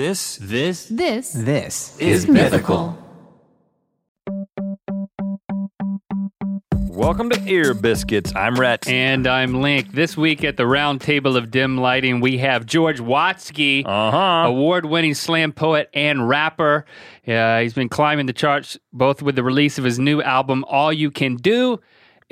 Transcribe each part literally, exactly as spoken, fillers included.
This, this, this, this is mythical. Welcome to Ear Biscuits. I'm Rhett. And I'm Link. This week at the Round Table of Dim Lighting, we have George Watsky, uh-huh. award-winning slam poet and rapper. Uh, he's been climbing the charts both with the release of his new album, All You Can Do,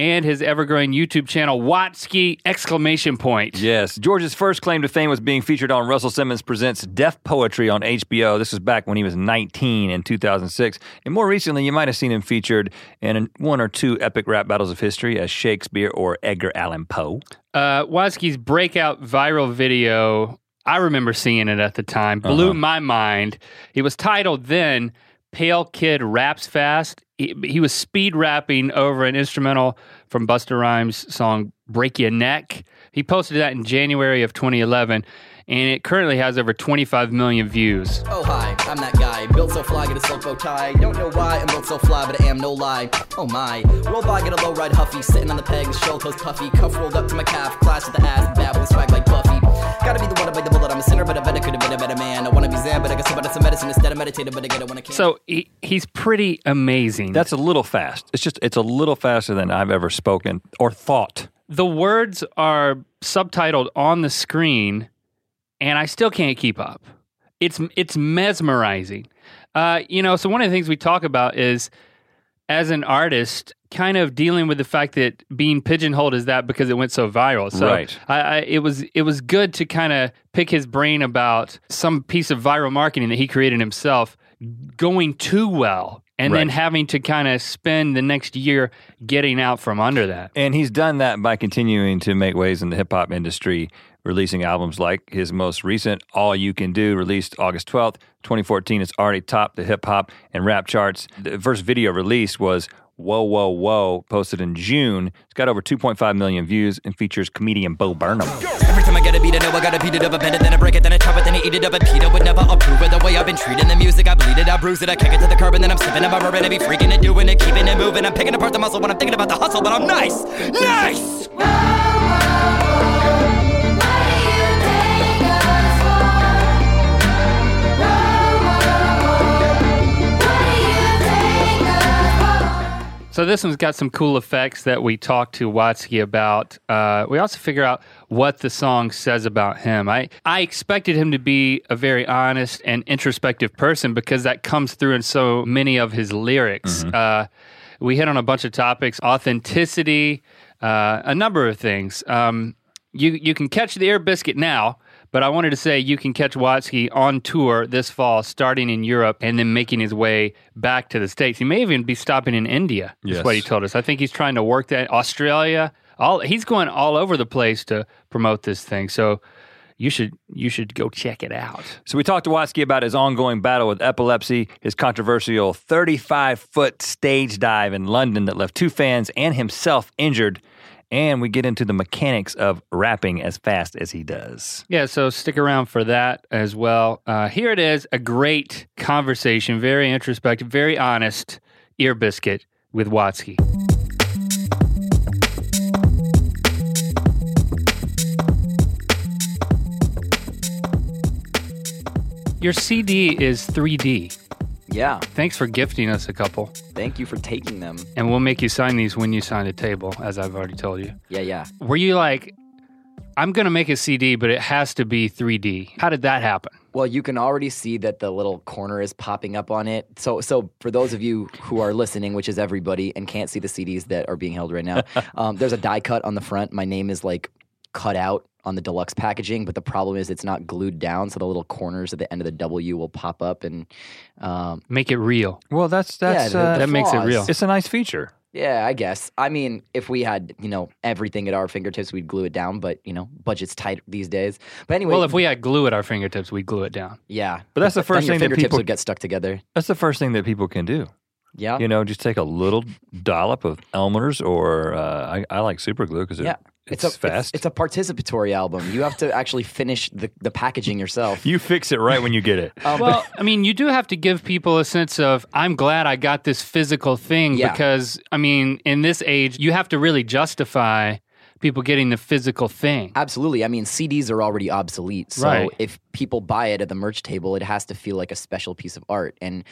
and his ever-growing YouTube channel, Watsky! Exclamation point. Yes. George's first claim to fame was being featured on Russell Simmons Presents Deaf Poetry on H B O. This was back when he was nineteen in two thousand six. And more recently, you might have seen him featured in one or two epic rap battles of history as Shakespeare or Edgar Allan Poe. Uh, Watsky's breakout viral video, I remember seeing it at the time, blew uh-huh. my mind. It was titled then, Pale Kid Raps Fast. He, he was speed rapping over an instrumental from Busta Rhymes' song Break Your Neck. He posted that in January of twenty eleven, and it currently has over twenty-five million views. Oh, hi, I'm that guy. Built so fly, got a silk bow tie. Don't know why I'm built so fly, but I am no lie. Oh, my. Roll by, get a low ride huffy. Sitting on the peg, shell toes puffy. Cuff rolled up to my calf. Clash with the ass, bad with swag like Buffy. Gotta be the one to bite the bullet. I'm a sinner, but I bet I could have been a better man. I wanna be Zan, but I guess I better some medicine instead of meditating, but I get it when I can. So he, he's pretty amazing. That's a little fast. It's just, it's a little faster than I've ever spoken or thought. The words are subtitled on the screen, and I still can't keep up. It's it's mesmerizing. Uh, you know, so one of the things we talk about is, as an artist, kind of dealing with the fact that being pigeonholed is that because it went so viral. So right. I, I, it was it was good to kind of pick his brain about some piece of viral marketing that he created himself going too well. And right. then having to kind of spend the next year getting out from under that. And he's done that by continuing to make waves in the hip-hop industry, releasing albums like his most recent, All You Can Do, released August twelfth, twenty fourteen. It's already topped the hip-hop and rap charts. The first video released was Whoa, Whoa, Whoa, posted in June. It's got over two point five million views and features comedian Bo Burnham. Every time I get a beat it up, I gotta beat it up, I bend it, then I break it, then I chop it, then I eat it up, and Peter would never approve of the way I've been treating the music. I bleed it, I bruise it, I kick it to the curb, and then I'm sipping it, my rubber, and I be freaking it, doing it, keeping it moving. I'm picking apart the muscle when I'm thinking about the hustle, but I'm nice, nice! So this one's got some cool effects that we talked to Watsky about. Uh, we also figure out what the song says about him. I, I expected him to be a very honest and introspective person because that comes through in so many of his lyrics. Mm-hmm. Uh, we hit on a bunch of topics, authenticity, uh, a number of things. Um, you, you can catch the Ear Biscuit now. But I wanted to say you can catch Watsky on tour this fall, starting in Europe and then making his way back to the States. He may even be stopping in India, yes. is what he told us. I think he's trying to work that. Australia, all he's going all over the place to promote this thing. So you should you should go check it out. So we talked to Watsky about his ongoing battle with epilepsy, his controversial thirty-five foot stage dive in London that left two fans and himself injured. And we get into the mechanics of rapping as fast as he does. Yeah, so stick around for that as well. Uh, here it is, a great conversation, very introspective, very honest Ear Biscuit with Watsky. Your C D is three D. Yeah. Thanks for gifting us a couple. Thank you for taking them. And we'll make you sign these when you sign a table, as I've already told you. Yeah, yeah. Were you like, I'm going to make a C D, but it has to be three D. How did that happen? Well, you can already see that the little corner is popping up on it. So so for those of you who are listening, which is everybody, and can't see the C Ds that are being held right now, um, there's a die cut on the front. My name is like cut out on the deluxe packaging, but the problem is it's not glued down, so the little corners at the end of the W will pop up and um, make it real. Well, that's that's yeah, uh, that flaws. Makes it real. It's a nice feature. Yeah, I guess. I mean, if we had, you know, everything at our fingertips, we'd glue it down, but, you know, budget's tight these days. But anyway. Well, if we had glue at our fingertips, we'd glue it down. Yeah. But that's the first thing that people would get stuck together. That's the first thing that people can do. Yeah. You know, just take a little dollop of Elmer's or uh, I, I like super glue because it. Yeah. It's, it's a, fast. It's, it's a participatory album. You have to actually finish the, the packaging yourself. You fix it right when you get it. um, well, I mean, you do have to give people a sense of, I'm glad I got this physical thing yeah. because, I mean, in this age, you have to really justify people getting the physical thing. Absolutely. I mean, C Ds are already obsolete. So right. if people buy it at the merch table, it has to feel like a special piece of art. And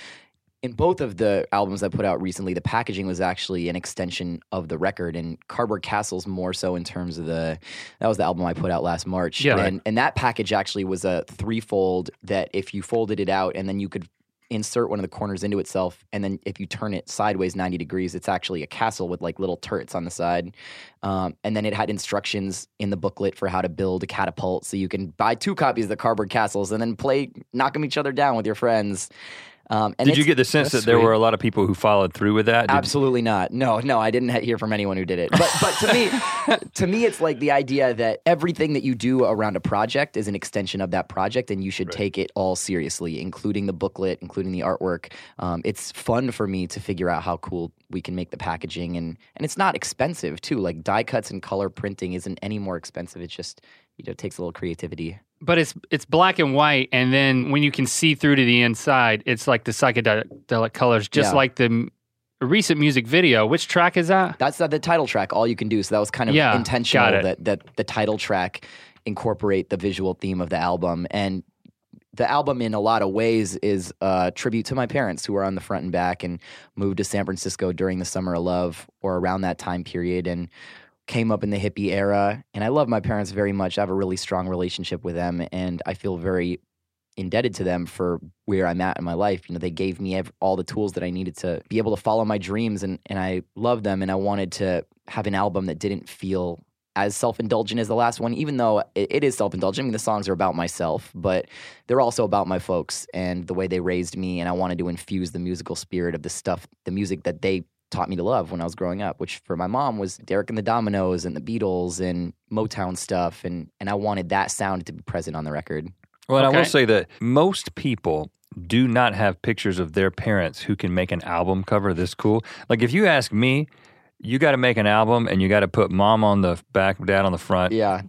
in both of the albums I put out recently, the packaging was actually an extension of the record, and Cardboard Castles more so in terms of the, that was the album I put out last March. Yeah, and, right. and that package actually was a threefold that if you folded it out and then you could insert one of the corners into itself, and then if you turn it sideways ninety degrees, it's actually a castle with like little turrets on the side. Um, and then it had instructions in the booklet for how to build a catapult. So you can buy two copies of the Cardboard Castles and then play, knock them each other down with your friends. Um, and did you get the sense that there sweet. were a lot of people who followed through with that? Did Absolutely you? not. No, no, I didn't hear from anyone who did it. But, but to me, to me, it's like the idea that everything that you do around a project is an extension of that project, and you should right. take it all seriously, including the booklet, including the artwork. Um, it's fun for me to figure out how cool we can make the packaging, and and it's not expensive too. Like die cuts and color printing isn't any more expensive. It's just, you know, it takes a little creativity. But it's it's black and white, and then when you can see through to the inside, it's like the psychedelic colors, just yeah. like the m- recent music video. Which track is that? That's the, the title track, All You Can Do. So that was kind of yeah, intentional that, that the title track incorporate the visual theme of the album. And the album, in a lot of ways, is a tribute to my parents, who were on the front and back and moved to San Francisco during the Summer of Love or around that time period, and came up in the hippie era, and I love my parents very much. I have a really strong relationship with them, and I feel very indebted to them for where I'm at in my life. You know, they gave me ev- all the tools that I needed to be able to follow my dreams, and, and I love them, and I wanted to have an album that didn't feel as self-indulgent as the last one, even though it, it is self-indulgent. I mean, the songs are about myself, but they're also about my folks and the way they raised me, and I wanted to infuse the musical spirit of the stuff, the music that they taught me to love when I was growing up, which for my mom was Derek and the Dominoes and the Beatles and Motown stuff, and and I wanted that sound to be present on the record. Well, and okay. I will say that most people do not have pictures of their parents who can make an album cover this cool. Like, if you ask me, you got to make an album and you got to put mom on the back, dad on the front. Yeah.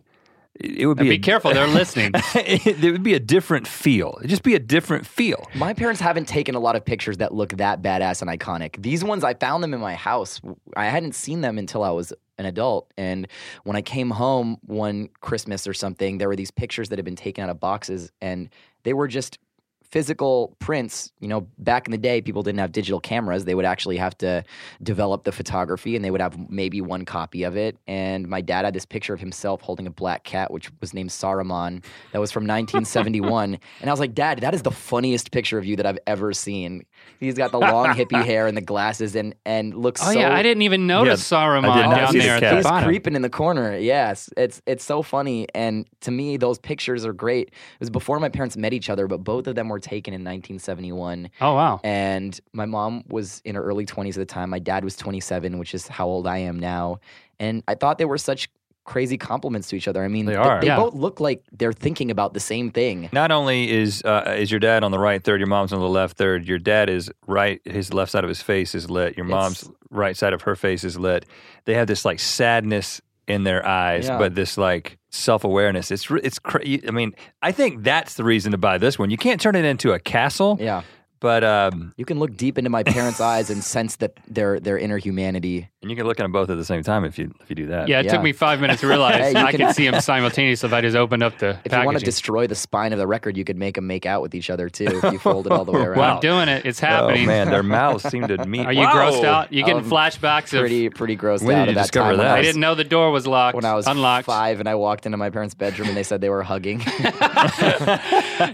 It would be, be a, careful, they're listening. it, it would be a different feel. It'd just be a different feel. My parents haven't taken a lot of pictures that look that badass and iconic. These ones, I found them in my house. I hadn't seen them until I was an adult. And when I came home one Christmas or something, there were these pictures that had been taken out of boxes, and they were just physical prints. You know, back in the day, people didn't have digital cameras. They would actually have to develop the photography, and they would have maybe one copy of it. And my dad had this picture of himself holding a black cat, which was named Saruman. That was from nineteen seventy-one. And I was like, Dad, that is the funniest picture of you that I've ever seen. He's got the long hippie hair and the glasses, and and looks oh, so... Oh yeah, I didn't even notice yeah, Saruman down, down there at the, the bottom. He's creeping in the corner. Yes, it's, it's so funny. And to me, those pictures are great. It was before my parents met each other, but both of them were taken in nineteen seventy-one. Oh, wow. And my mom was in her early twenties at the time. My dad was twenty-seven, which is how old I am now. And I thought they were such crazy compliments to each other. I mean, they, are. they, they yeah. both look like they're thinking about the same thing. Not only is uh, is your dad on the right third, your mom's on the left third, your dad is right, his left side of his face is lit, your mom's it's, right side of her face is lit. They have this like sadness in their eyes, yeah. but this like self-awareness. It's, it's crazy. I mean, I think that's the reason to buy this one. You can't turn it into a castle. Yeah. But um, you can look deep into my parents' eyes and sense that their their inner humanity. And you can look at them both at the same time if you if you do that. Yeah, it yeah. took me five minutes to realize hey, I can, could see them simultaneously if I just opened up the. If packaging. You want to destroy the spine of the record, you could make them make out with each other too if you fold it all the way around. Wow. I'm doing it. It's happening. Oh man, their mouths seem to meet. Are you Whoa. grossed out? You getting um, flashbacks? Of pretty pretty grossed when out. Did you of that discover time that? I, I didn't know the door was locked. When I was unlocked. five, and I walked into my parents' bedroom and they said they were hugging.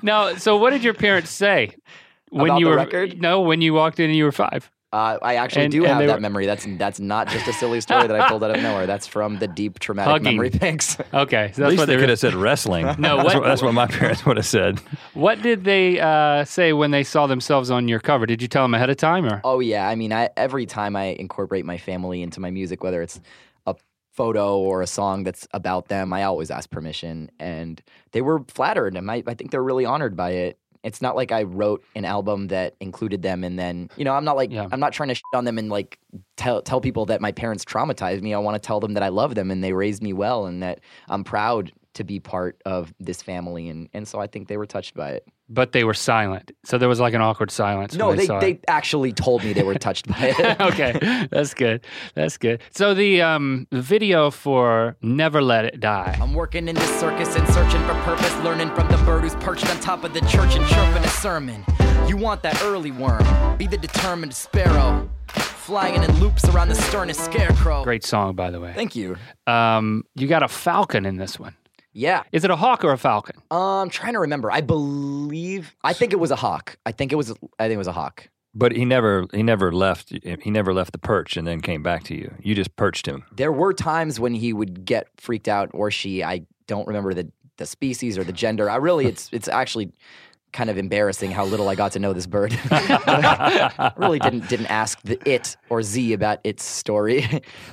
Now, so what did your parents say? When about you the were record? No, when you walked in and you were five. Uh, I actually and, do and have that were... memory. That's that's not just a silly story that I pulled out of nowhere. That's from the deep traumatic Hugging. memory. Thanks. Okay, so that's at least what they, they could have said wrestling. No, what, that's, what, that's what my parents would have said. What did they uh, say when they saw themselves on your cover? Did you tell them ahead of time? Or oh yeah, I mean, I, every time I incorporate my family into my music, whether it's a photo or a song that's about them, I always ask permission, and they were flattered, and I, I think they're really honored by it. It's not like I wrote an album that included them and then, you know, I'm not like, yeah. I'm not trying to shit on them and like tell tell people that my parents traumatized me. I want to tell them that I love them and they raised me well and that I'm proud to be part of this family. And, and so I think they were touched by it. but they were silent. So there was like an awkward silence. No, when they, they, saw they it. actually told me they were touched by it. Okay, that's good. That's good. So the um, video for Never Let It Die. I'm working in this circus and searching for purpose, learning from the bird who's perched on top of the church and chirping a sermon. You want that early worm, be the determined sparrow, flying in loops around the sternest scarecrow. Great song, by the way. Thank you. Um, you got a falcon in this one. Yeah. Is it a hawk or a falcon? Uh, I'm trying to remember. I believe, I think it was a hawk. I think it was, I think it was a hawk. But he never, he never left, he never left the perch and then came back to you. You just perched him. There were times when he would get freaked out, or she. I don't remember the, the species or the gender. I really, it's it's actually kind of embarrassing how little I got to know this bird. I really didn't didn't ask the it or Z about its story.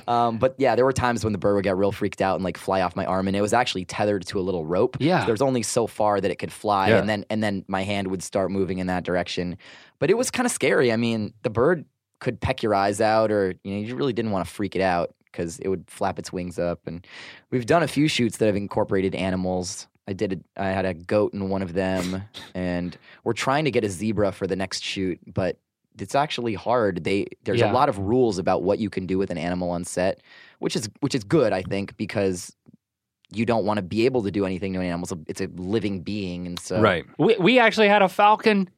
Um, but yeah, there were times when the bird would get real freaked out and like fly off my arm, and it was actually tethered to a little rope. Yeah. So there's only so far that it could fly, yeah. and then and then my hand would start moving in that direction. But it was kind of scary. I mean, the bird could peck your eyes out, or you know, you really didn't want to freak it out because it would flap its wings up. And we've done a few shoots that have incorporated animals. I did. A, I had a goat in one of them, and we're trying to get a zebra for the next shoot, but it's actually hard. They there's yeah. a lot of rules about what you can do with an animal on set, which is which is good, I think, because you don't want to be able to do anything to an animal. It's a living being, and so right. We we actually had a falcon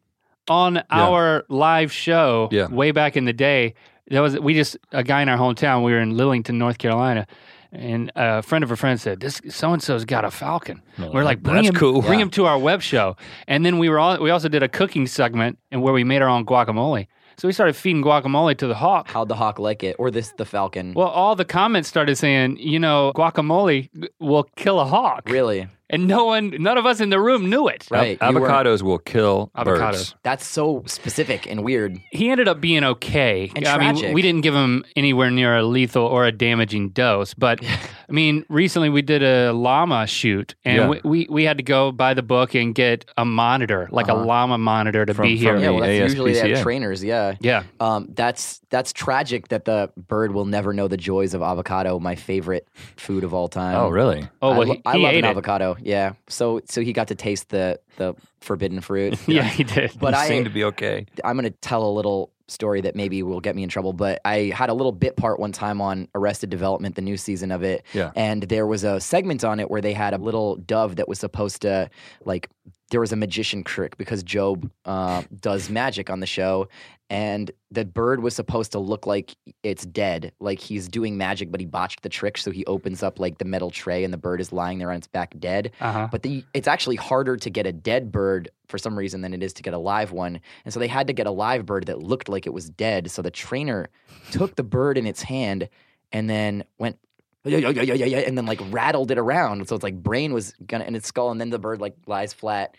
on yeah. our live show yeah. way back in the day. There was we just a guy in our hometown. We were in Lillington, North Carolina. And a friend of a friend said, "This so and so's got a falcon." No, we're like, "Bring him, cool. bring yeah. him to our web show." And then we were all, we also did a cooking segment and where we made our own guacamole. So we started feeding guacamole to the hawk. How'd the hawk like it, or this the falcon? Well, all the comments started saying, "You know, guacamole will kill a hawk." Really? And no one, none of us in the room knew it. Right? Av- avocados were... will kill avocados. Birds. That's so specific and weird. He ended up being okay. And I tragic. mean, we didn't give him anywhere near a lethal or a damaging dose. But I mean, recently we did a llama shoot, and yeah. we, we we had to go by the book and get a monitor, like uh-huh. a llama monitor, to from, be here. From yeah, well, that's usually they have trainers. Yeah, yeah. Um, that's that's tragic that the bird will never know the joys of avocado, my favorite food of all time. Oh, really? Oh, well, I, lo- he, he I love an it. avocado. Yeah, so so he got to taste the, the forbidden fruit. Yeah, he did. But he I seemed to be okay. I'm going to tell a little story that maybe will get me in trouble, but I had a little bit part one time on Arrested Development, the new season of it, yeah. and there was a segment on it where they had a little dove that was supposed to, like, there was a magician trick because Job uh, does magic on the show, and the bird was supposed to look like it's dead, like he's doing magic, but he botched the trick, so he opens up, like, the metal tray, and the bird is lying there on its back dead, uh-huh. but the, it's actually harder to get a dead bird for some reason than it is to get a live one, and so they had to get a live bird that looked like it was dead, so the trainer took the bird in its hand and then went, yeah, yeah, yeah, yeah, yeah, and then, like, rattled it around, so it's, like, brain was gonna in its skull, and then the bird, like, lies flat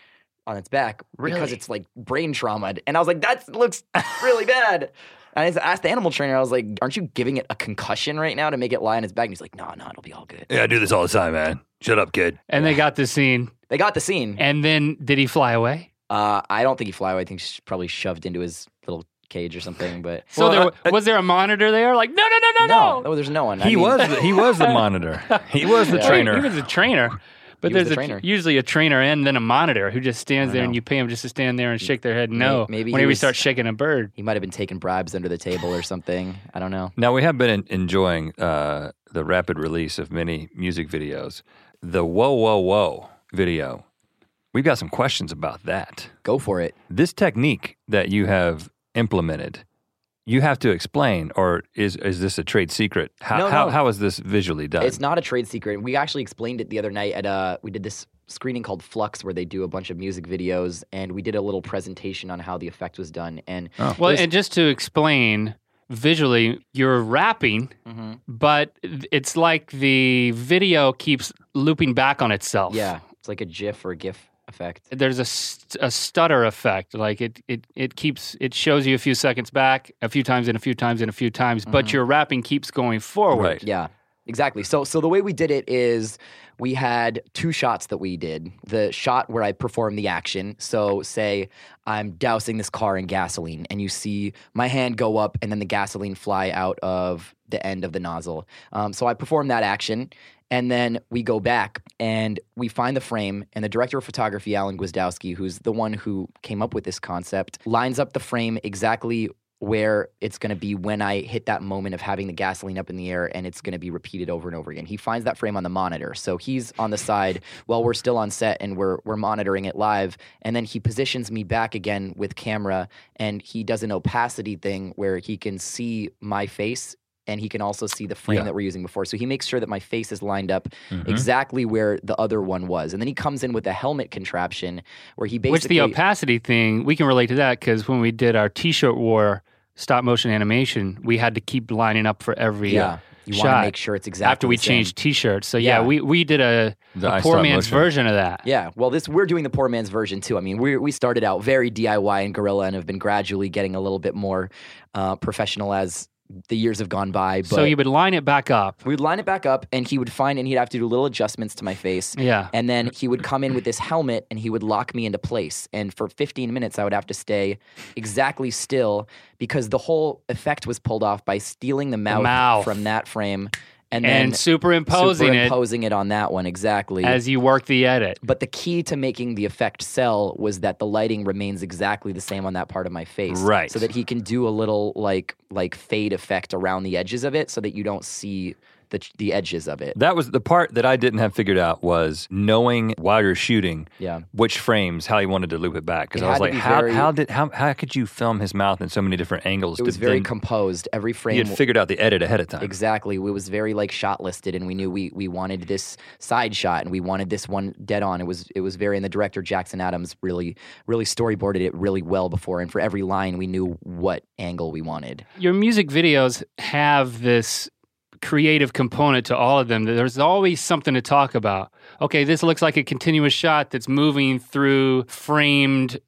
on its back really? because it's, like, brain traumaed. And I was like, that looks really bad. And I asked the animal trainer, I was like, aren't you giving it a concussion right now to make it lie on its back? And he's like, no, no, it'll be all good. Yeah, I do this all the time, man. Shut up, kid. And they got the scene. They got the scene. And then did he fly away? Uh, I don't think he flew away. I think he's probably shoved into his little cage or something. But so well, there, uh, was there a monitor there? Like, no, no, no, no, no. No, there's no one. I he mean, was the, he was the monitor. He was the yeah. trainer. He was the trainer. But he there's the a, usually a trainer and then a monitor who just stands there know. and you pay him just to stand there and shake their head no maybe, maybe whenever you start shaking a bird. He might have been taking bribes under the table or something. I don't know. Now, we have been in, enjoying uh, the rapid release of many music videos. The Whoa, Whoa, Whoa video. We've got some questions about that. Go for it. This technique that you have implemented, you have to explain, or is is this a trade secret? How, no, no. how how is this visually done? It's not a trade secret. We actually explained it the other night at uh we did this screening called Flux where they do a bunch of music videos, and we did a little presentation on how the effect was done. And oh. well, and just to explain visually, you're rapping, mm-hmm. but it's like the video keeps looping back on itself. Yeah, it's like a GIF or a GIF. Effect. There's a, st- a stutter effect, like it, it it keeps, it shows you a few seconds back, a few times and a few times and a few times, mm-hmm. but your rapping keeps going forward. Right. Yeah, exactly. So so the way we did it is we had two shots that we did. The shot where I perform the action, so say I'm dousing this car in gasoline, and you see my hand go up and then the gasoline fly out of the end of the nozzle. Um, so I perform that action. And then we go back and we find the frame, and the director of photography, Alan Gwizdowski, who's the one who came up with this concept, lines up the frame exactly where it's going to be when I hit that moment of having the gasoline up in the air, and it's going to be repeated over and over again. He finds that frame on the monitor. So he's on the side while we're still on set and we're we're monitoring it live. And then he positions me back again with camera, and he does an opacity thing where he can see my face and he can also see the frame yeah. that we're using before. So he makes sure that my face is lined up mm-hmm. exactly where the other one was. And then he comes in with a helmet contraption where he basically— Which the opacity thing, we can relate to that, because when we did our T-shirt war stop motion animation, we had to keep lining up for every yeah. you shot. You want to make sure it's exactly after we the same. changed T-shirts. So yeah, yeah. we we did a, a poor man's motion. version of that. Yeah, well, this we're doing the poor man's version too. I mean, we we started out very D I Y and guerrilla and have been gradually getting a little bit more uh, professional as the years have gone by. But so you would line it back up. We would line it back up, and he would find, and he'd have to do little adjustments to my face. Yeah. And then he would come in with this helmet, and he would lock me into place. And for fifteen minutes, I would have to stay exactly still, because the whole effect was pulled off by stealing the mouth, the mouth. from that frame. And, and then superimposing, superimposing it, it on that one, exactly. As you work the edit. But the key to making the effect sell was that the lighting remains exactly the same on that part of my face. Right. So that he can do a little, like, like fade effect around the edges of it so that you don't see the the edges of it. That was the part that I didn't have figured out, was knowing while you're shooting yeah. which frames, how you wanted to loop it back. Because I was like, be how, very, how did how how could you film his mouth in so many different angles? It was very then, composed. Every frame. You had figured out the edit ahead of time. Exactly. It was very like shot listed, and we knew we we wanted this side shot, and we wanted this one dead on. It was it was very, and the director, Jackson Adams, really really storyboarded it really well before, and for every line we knew what angle we wanted. Your music videos have this creative component to all of them. There's always something to talk about. Okay, this looks like a continuous shot that's moving through framed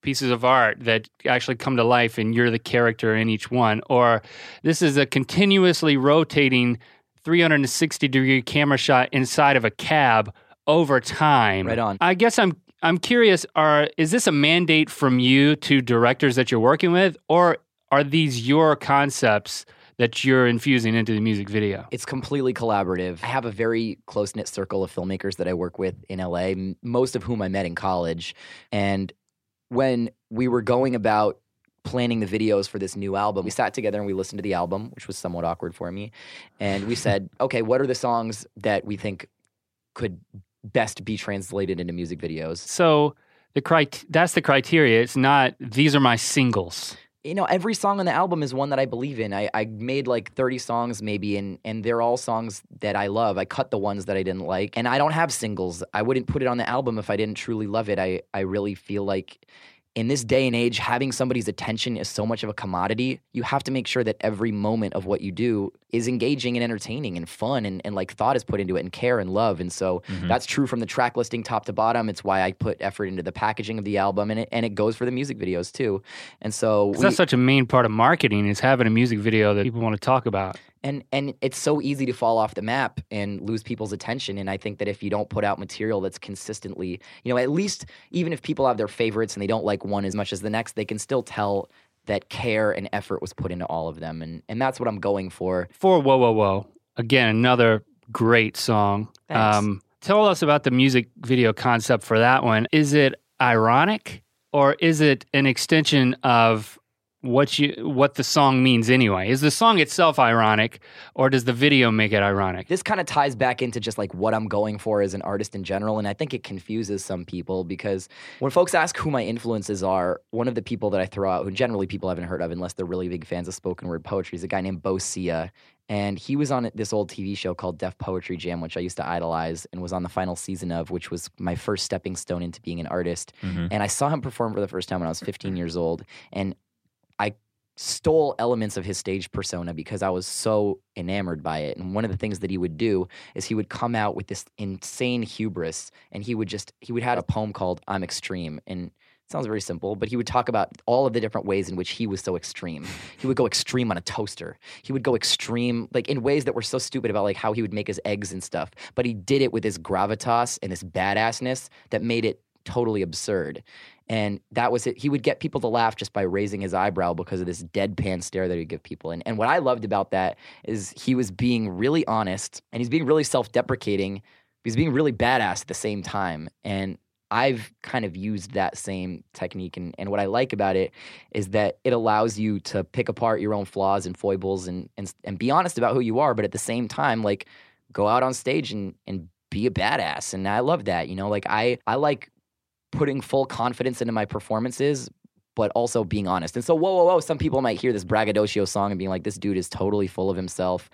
pieces of art that actually come to life, and you're the character in each one. Or this is a continuously rotating three sixty degree camera shot inside of a cab over time. Right on. I guess I'm I'm curious, are is this a mandate from you to directors that you're working with, or are these your concepts that you're infusing into the music video? It's completely collaborative. I have a very close-knit circle of filmmakers that I work with in L A, m- most of whom I met in college. And when we were going about planning the videos for this new album, we sat together and we listened to the album, which was somewhat awkward for me. And we said, okay, what are the songs that we think could best be translated into music videos? So the cri- that's the criteria. It's not, these are my singles. You know, every song on the album is one that I believe in. I, I made like thirty songs maybe, and, and they're all songs that I love. I cut the ones that I didn't like, and I don't have singles. I wouldn't put it on the album if I didn't truly love it. I, I really feel like in this day and age, having somebody's attention is so much of a commodity. You have to make sure that every moment of what you do is engaging and entertaining and fun, and, and like thought is put into it, and care and love. And so mm-hmm. that's true from the track listing top to bottom. It's why I put effort into the packaging of the album, and it, and it goes for the music videos too. And so we, that's such a main part of marketing, is having a music video that people want to talk about. And and it's so easy to fall off the map and lose people's attention. And I think that if you don't put out material that's consistently, you know, at least even if people have their favorites and they don't like one as much as the next, they can still tell that care and effort was put into all of them. And and that's what I'm going for. For Whoa, Whoa, Whoa. Again, another great song. Thanks. Um, tell us about the music video concept for that one. Is it ironic, or is it an extension of what you what the song means anyway? Is the song itself ironic, or does the video make it ironic? This kind of ties back into just like what I'm going for as an artist in general, and I think it confuses some people, because when folks ask who my influences are, one of the people that I throw out, who generally people haven't heard of unless they're really big fans of spoken word poetry, is a guy named Bo Sia. And he was on this old T V show called Def Poetry Jam, which I used to idolize and was on the final season of, which was my first stepping stone into being an artist. Mm-hmm. And I saw him perform for the first time when I was fifteen years old, and I stole elements of his stage persona because I was so enamored by it. And one of the things that he would do is he would come out with this insane hubris, and he would just, he would have a poem called I'm Extreme. And it sounds very simple, but he would talk about all of the different ways in which he was so extreme. He would go extreme on a toaster. He would go extreme, like in ways that were so stupid about like how he would make his eggs and stuff. But he did it with this gravitas and this badassness that made it totally absurd. And that was it. He would get people to laugh just by raising his eyebrow because of this deadpan stare that he'd give people. And, and what I loved about that is he was being really honest and he's being really self-deprecating. He's being really badass at the same time. And I've kind of used that same technique. And, and what I like about it is that it allows you to pick apart your own flaws and foibles and, and, and be honest about who you are. But at the same time, like, go out on stage and, and be a badass. And I love that. You know, like I, I like putting full confidence into my performances, but also being honest. And so, whoa, whoa, whoa, some people might hear this braggadocio song and being like, this dude is totally full of himself.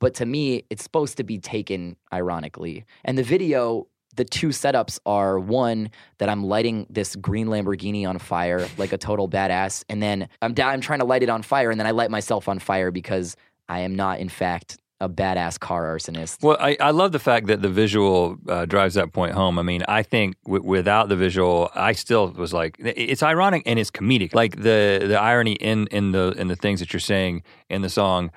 But to me, it's supposed to be taken ironically. And the video, the two setups are, one, that I'm lighting this green Lamborghini on fire like a total badass. And then I'm down, I'm trying to light it on fire. And then I light myself on fire because I am not, in fact, a badass car arsonist. Well, I, I love the fact that the visual uh, drives that point home. I mean, I think w- without the visual, I still was like, it's ironic and it's comedic. Like the the irony in, in the in the things that you're saying in the song,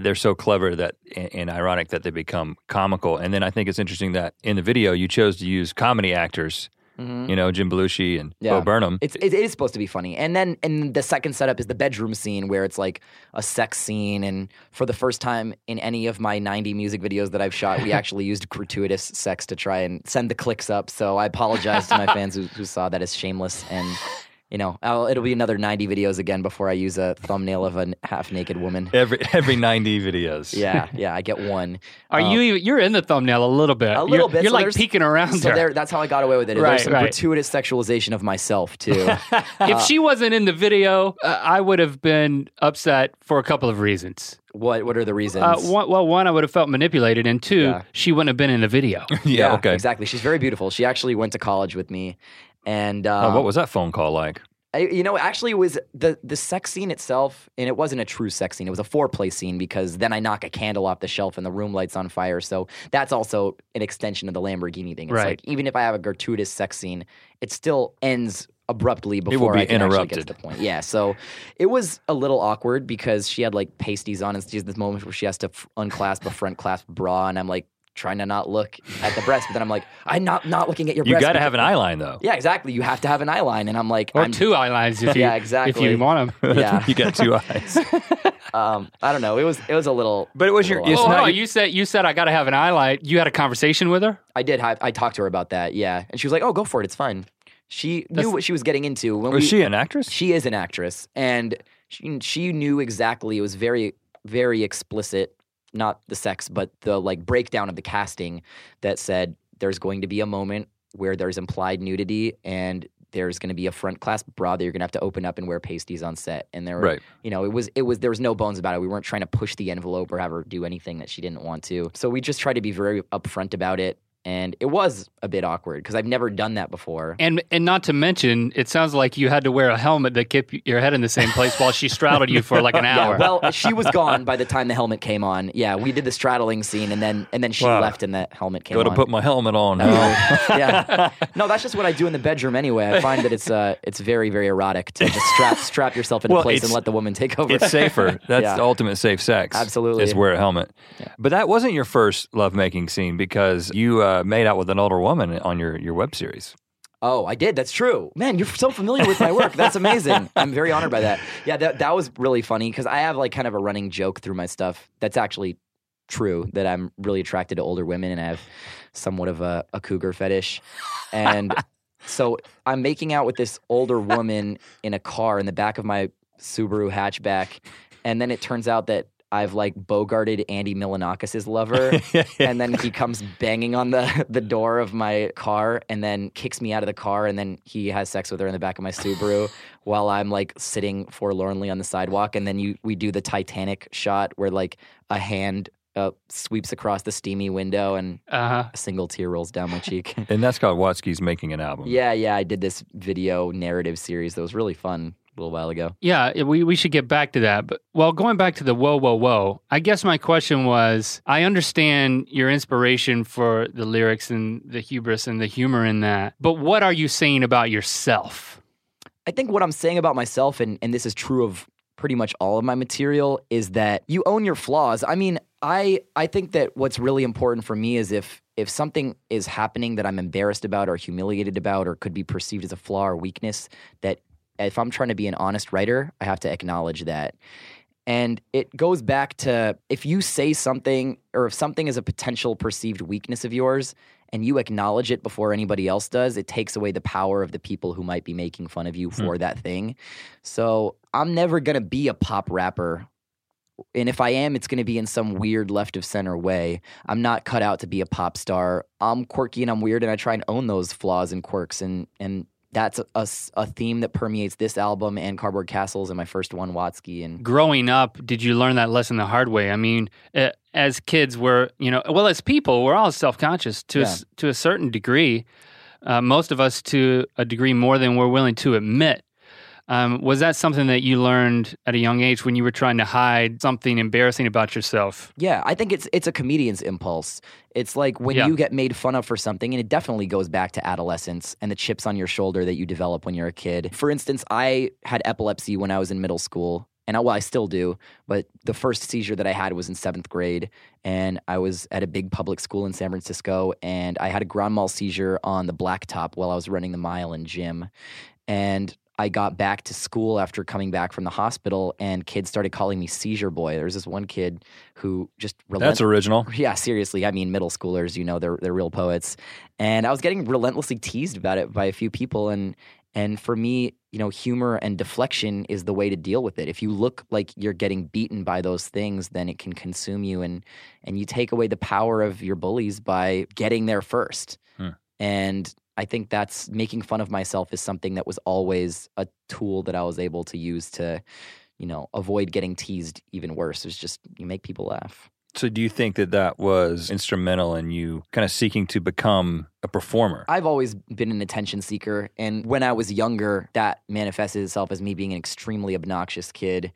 they're so clever that and, and ironic that they become comical. And then I think it's interesting that in the video you chose to use comedy actors. Mm-hmm. You know, Jim Belushi and yeah. Bo Burnham. It's, it is supposed to be funny. And then and the second setup is the bedroom scene where it's like a sex scene. And for the first time in any of my ninety music videos that I've shot, we actually used gratuitous sex to try and send the clicks up. So I apologize to my fans who, who saw that as shameless. And, you know, I'll, it'll be another ninety videos again before I use a thumbnail of a half-naked woman. Every every ninety videos. yeah, yeah, I get one. Are um, you even, you're in the thumbnail a little bit. A little you're, bit. You're so like peeking around so there. That's how I got away with it. Right, there's some right. gratuitous sexualization of myself, too. uh, if she wasn't in the video, uh, I would have been upset for a couple of reasons. What What are the reasons? Uh, one, well, one, I would have felt manipulated, and two, yeah. she wouldn't have been in the video. yeah, yeah, okay. Exactly. She's very beautiful. She actually went to college with me. And um, oh, what was that phone call like? I, you know, actually, it was the the sex scene itself, and it wasn't a true sex scene. It was a foreplay scene because then I knock a candle off the shelf and the room lights on fire. So that's also an extension of the Lamborghini thing. It's right. like even if I have a gratuitous sex scene, it still ends abruptly before I can actually get to the point. Yeah, so it was a little awkward because she had like pasties on, and she has this moment where she has to f- unclasp a front clasp bra, and I'm like, trying to not look at the breast, but then I'm like, I'm not not looking at your breast. You got to have an eye line, though. Yeah, exactly. You have to have an eye line, and I'm like, or I'm, two eye lines if you yeah, exactly. if you want them. Yeah, you got two eyes. um, I don't know. It was it was a little, but it was your. It's oh, not, no, you said you said I got to have an eye line. You had a conversation with her. I did. I, I talked to her about that. Yeah, and she was like, "Oh, go for it. It's fine." She That's, knew what she was getting into. When was we, she an actress? She is an actress, and she she knew exactly. It was very very explicit. Not the sex, but the like breakdown of the casting that said there's going to be a moment where there's implied nudity and there's going to be a front clasp bra that you're going to have to open up and wear pasties on set. And there were, right. you know, it was, it was, there was no bones about it. We weren't trying to push the envelope or have her do anything that she didn't want to. So we just tried to be very upfront about it. And it was a bit awkward because I've never done that before. And and not to mention, it sounds like you had to wear a helmet that kept your head in the same place while she straddled you for like an hour. Yeah, well, she was gone by the time the helmet came on. Yeah, we did the straddling scene, and then and then she wow. left, and the helmet came on. Got to put my helmet on now. yeah, no, that's just what I do in the bedroom anyway. I find that it's uh it's very very erotic to just strap strap yourself into well, place and let the woman take over. It's safer. That's yeah. the ultimate safe sex. Absolutely, is wear a helmet. Yeah. But that wasn't your first lovemaking scene because you. Uh, Uh, made out with an older woman on your, your web series. Oh, I did. That's true. Man, you're so familiar with my work. That's amazing. I'm very honored by that. Yeah, that, that was really funny because I have like kind of a running joke through my stuff that's actually true, that I'm really attracted to older women and I have somewhat of a, a cougar fetish. And so I'm making out with this older woman in a car in the back of my Subaru hatchback. And then it turns out that I've like bogarted Andy Milonakis' lover, and then he comes banging on the, the door of my car and then kicks me out of the car, and then he has sex with her in the back of my Subaru while I'm like sitting forlornly on the sidewalk. And then you we do the Titanic shot where like a hand uh, sweeps across the steamy window and uh-huh. a single tear rolls down my cheek. And that's called Watsky's Making an Album. Yeah, yeah. I did this video narrative series that was really fun. A little while ago. Yeah, we, we should get back to that. But well, going back to the whoa, whoa, whoa, I guess my question was, I understand your inspiration for the lyrics and the hubris and the humor in that, but what are you saying about yourself? I think what I'm saying about myself, and, and this is true of pretty much all of my material, is that you own your flaws. I mean, I I think that what's really important for me is if if something is happening that I'm embarrassed about or humiliated about or could be perceived as a flaw or weakness, that if I'm trying to be an honest writer, I have to acknowledge that. And it goes back to if you say something or if something is a potential perceived weakness of yours and you acknowledge it before anybody else does, it takes away the power of the people who might be making fun of you for mm. that thing. So I'm never going to be a pop rapper. And if I am, it's going to be in some weird left of center way. I'm not cut out to be a pop star. I'm quirky and I'm weird, and I try and own those flaws and quirks. And and that's a, a theme that permeates this album and Cardboard Castles and my first one, Watsky. And growing up, did you learn that lesson the hard way? I mean, as kids, we're, you know, well, as people, we're all self-conscious to, yeah. a, to a certain degree. Uh, most of us to a degree more than we're willing to admit. Um, was that something that you learned at a young age when you were trying to hide something embarrassing about yourself? Yeah, I think it's it's a comedian's impulse. It's like when yeah. you get made fun of for something, and it definitely goes back to adolescence and the chips on your shoulder that you develop when you're a kid. For instance, I had epilepsy when I was in middle school, and I, well, I still do, but the first seizure that I had was in seventh grade, and I was at a big public school in San Francisco, and I had a grand mal seizure on the blacktop while I was running the mile in gym, and I got back to school after coming back from the hospital, and kids started calling me Seizure Boy. There was this one kid who just relentless. That's original. Yeah, seriously. I mean, middle schoolers, you know, they're they're real poets. And I was getting relentlessly teased about it by a few people. And and for me, you know, humor and deflection is the way to deal with it. If you look like you're getting beaten by those things, then it can consume you, and and you take away the power of your bullies by getting there first. Hmm. And I think that's making fun of myself is something that was always a tool that I was able to use to, you know, avoid getting teased even worse. It's just you make people laugh. So do you think that that was instrumental in you kind of seeking to become a performer? I've always been an attention seeker. And when I was younger, that manifested itself as me being an extremely obnoxious kid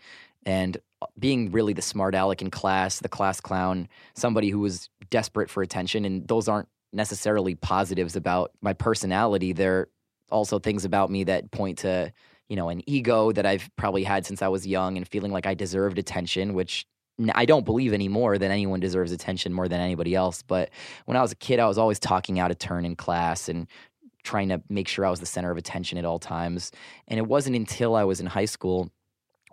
and being really the smart aleck in class, the class clown, somebody who was desperate for attention. And those aren't necessarily positives about my personality. They're also things about me that point to, you know, an ego that I've probably had since I was young and feeling like I deserved attention, which I don't believe anymore that anyone deserves attention more than anybody else. But when I was a kid, I was always talking out of turn in class and trying to make sure I was the center of attention at all times. And it wasn't until I was in high school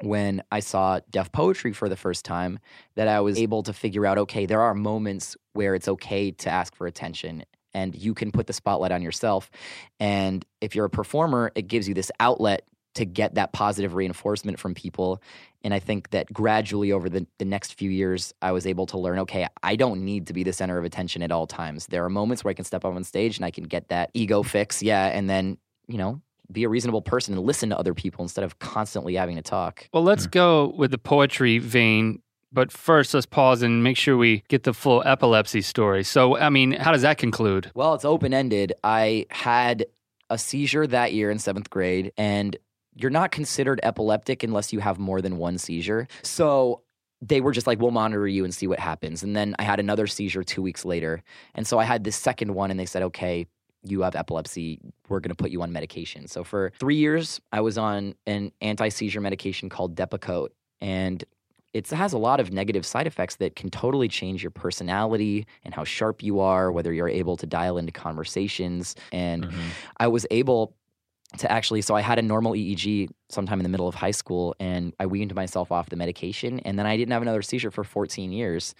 when I saw Deaf Poetry for the first time that I was able to figure out, okay, there are moments where it's okay to ask for attention and you can put the spotlight on yourself. And if you're a performer, it gives you this outlet to get that positive reinforcement from people. And I think that gradually over the, the next few years, I was able to learn, okay, I don't need to be the center of attention at all times. There are moments where I can step up on stage and I can get that ego fix, yeah, and then, you know, be a reasonable person and listen to other people instead of constantly having to talk. Well, let's go with the poetry vein, but first let's pause and make sure we get the full epilepsy story. So, I mean, how does that conclude? Well, it's open-ended. I had a seizure that year in seventh grade, and you're not considered epileptic unless you have more than one seizure. So they were just like, we'll monitor you and see what happens. And then I had another seizure two weeks later. And so I had this second one, and they said, okay, you have epilepsy, we're going to put you on medication. So for three years, I was on an anti-seizure medication called Depakote, and it has a lot of negative side effects that can totally change your personality and how sharp you are, whether you're able to dial into conversations. And mm-hmm. I was able to actually, so I had a normal E E G sometime in the middle of high school, and I weaned myself off the medication, and then I didn't have another seizure for fourteen years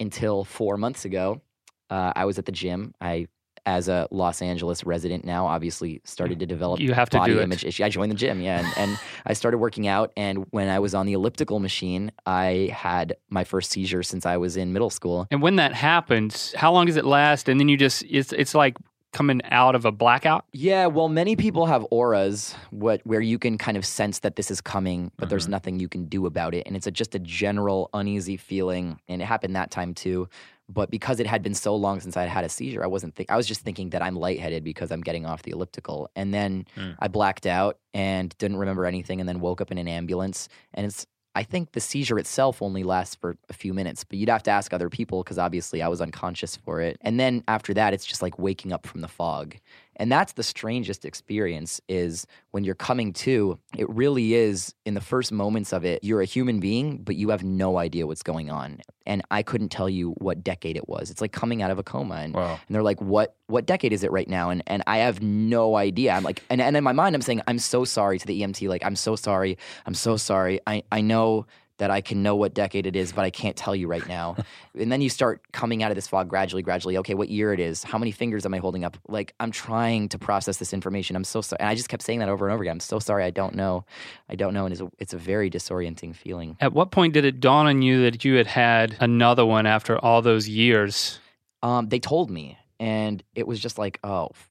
until four months ago. Uh, I was at the gym. I As a Los Angeles resident now, obviously started to develop you have to body do image issue. I joined the gym, yeah, and, and I started working out. And when I was on the elliptical machine, I had my first seizure since I was in middle school. And when that happens, how long does it last? And then you just, it's it's like coming out of a blackout? Yeah, well, many people have auras what where you can kind of sense that this is coming, but mm-hmm. there's nothing you can do about it. And it's a, just a general uneasy feeling. And it happened that time too. But because it had been so long since I had had a seizure, I wasn't. Th- I was just thinking that I'm lightheaded because I'm getting off the elliptical, and then mm. I blacked out and didn't remember anything, and then woke up in an ambulance. And it's. I think the seizure itself only lasts for a few minutes, but you'd have to ask other people because obviously I was unconscious for it. And then after that, it's just like waking up from the fog. And that's the strangest experience, is when you're coming to, it really is, in the first moments of it, you're a human being, but you have no idea what's going on. And I couldn't tell you what decade it was. It's like coming out of a coma. And, wow. and they're like, what what decade is it right now? And and I have no idea. I'm like, and, and in my mind, I'm saying, I'm so sorry to the E M T. Like, I'm so sorry. I'm so sorry. I, I know that I can know what decade it is, but I can't tell you right now. And then you start coming out of this fog gradually, gradually. Okay, what year it is? How many fingers am I holding up? Like, I'm trying to process this information. I'm so sorry. And I just kept saying that over and over again. I'm so sorry. I don't know. I don't know. And it's a, it's a very disorienting feeling. At what point did it dawn on you that you had had another one after all those years? Um, they told me. And it was just like, oh, f-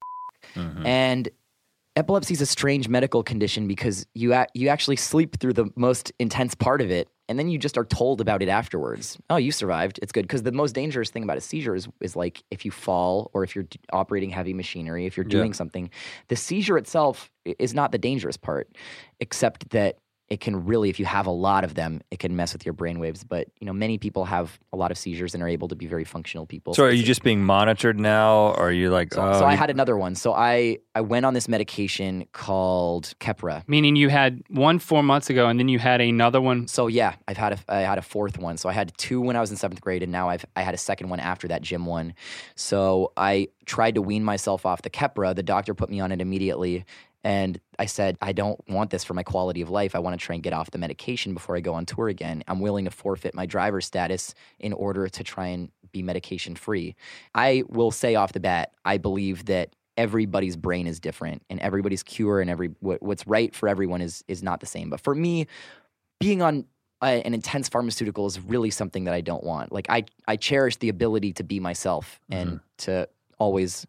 mm-hmm. And epilepsy is a strange medical condition because you a- you actually sleep through the most intense part of it, and then you just are told about it afterwards. Oh, you survived. It's good. Because the most dangerous thing about a seizure is, is like if you fall or if you're d- operating heavy machinery, if you're doing yeah. something. The seizure itself is not the dangerous part, except that it can really, if you have a lot of them, it can mess with your brainwaves. But, you know, many people have a lot of seizures and are able to be very functional people. So are you just being monitored now? Or are you like... So, oh, so I had another one. So I, I went on this medication called Keppra. Meaning you had one four months ago and then you had another one? So yeah, I've had a, I had a fourth one. So I had two when I was in seventh grade and now I've I had a second one after that gym one. So I tried to wean myself off the Keppra. The doctor put me on it immediately. And I said, I don't want this for my quality of life. I want to try and get off the medication before I go on tour again. I'm willing to forfeit my driver's status in order to try and be medication-free. I will say off the bat, I believe that everybody's brain is different and everybody's cure and every what, what's right for everyone is is not the same. But for me, being on Uh, an intense pharmaceutical is really something that I don't want. Like I, I cherish the ability to be myself and mm-hmm. to always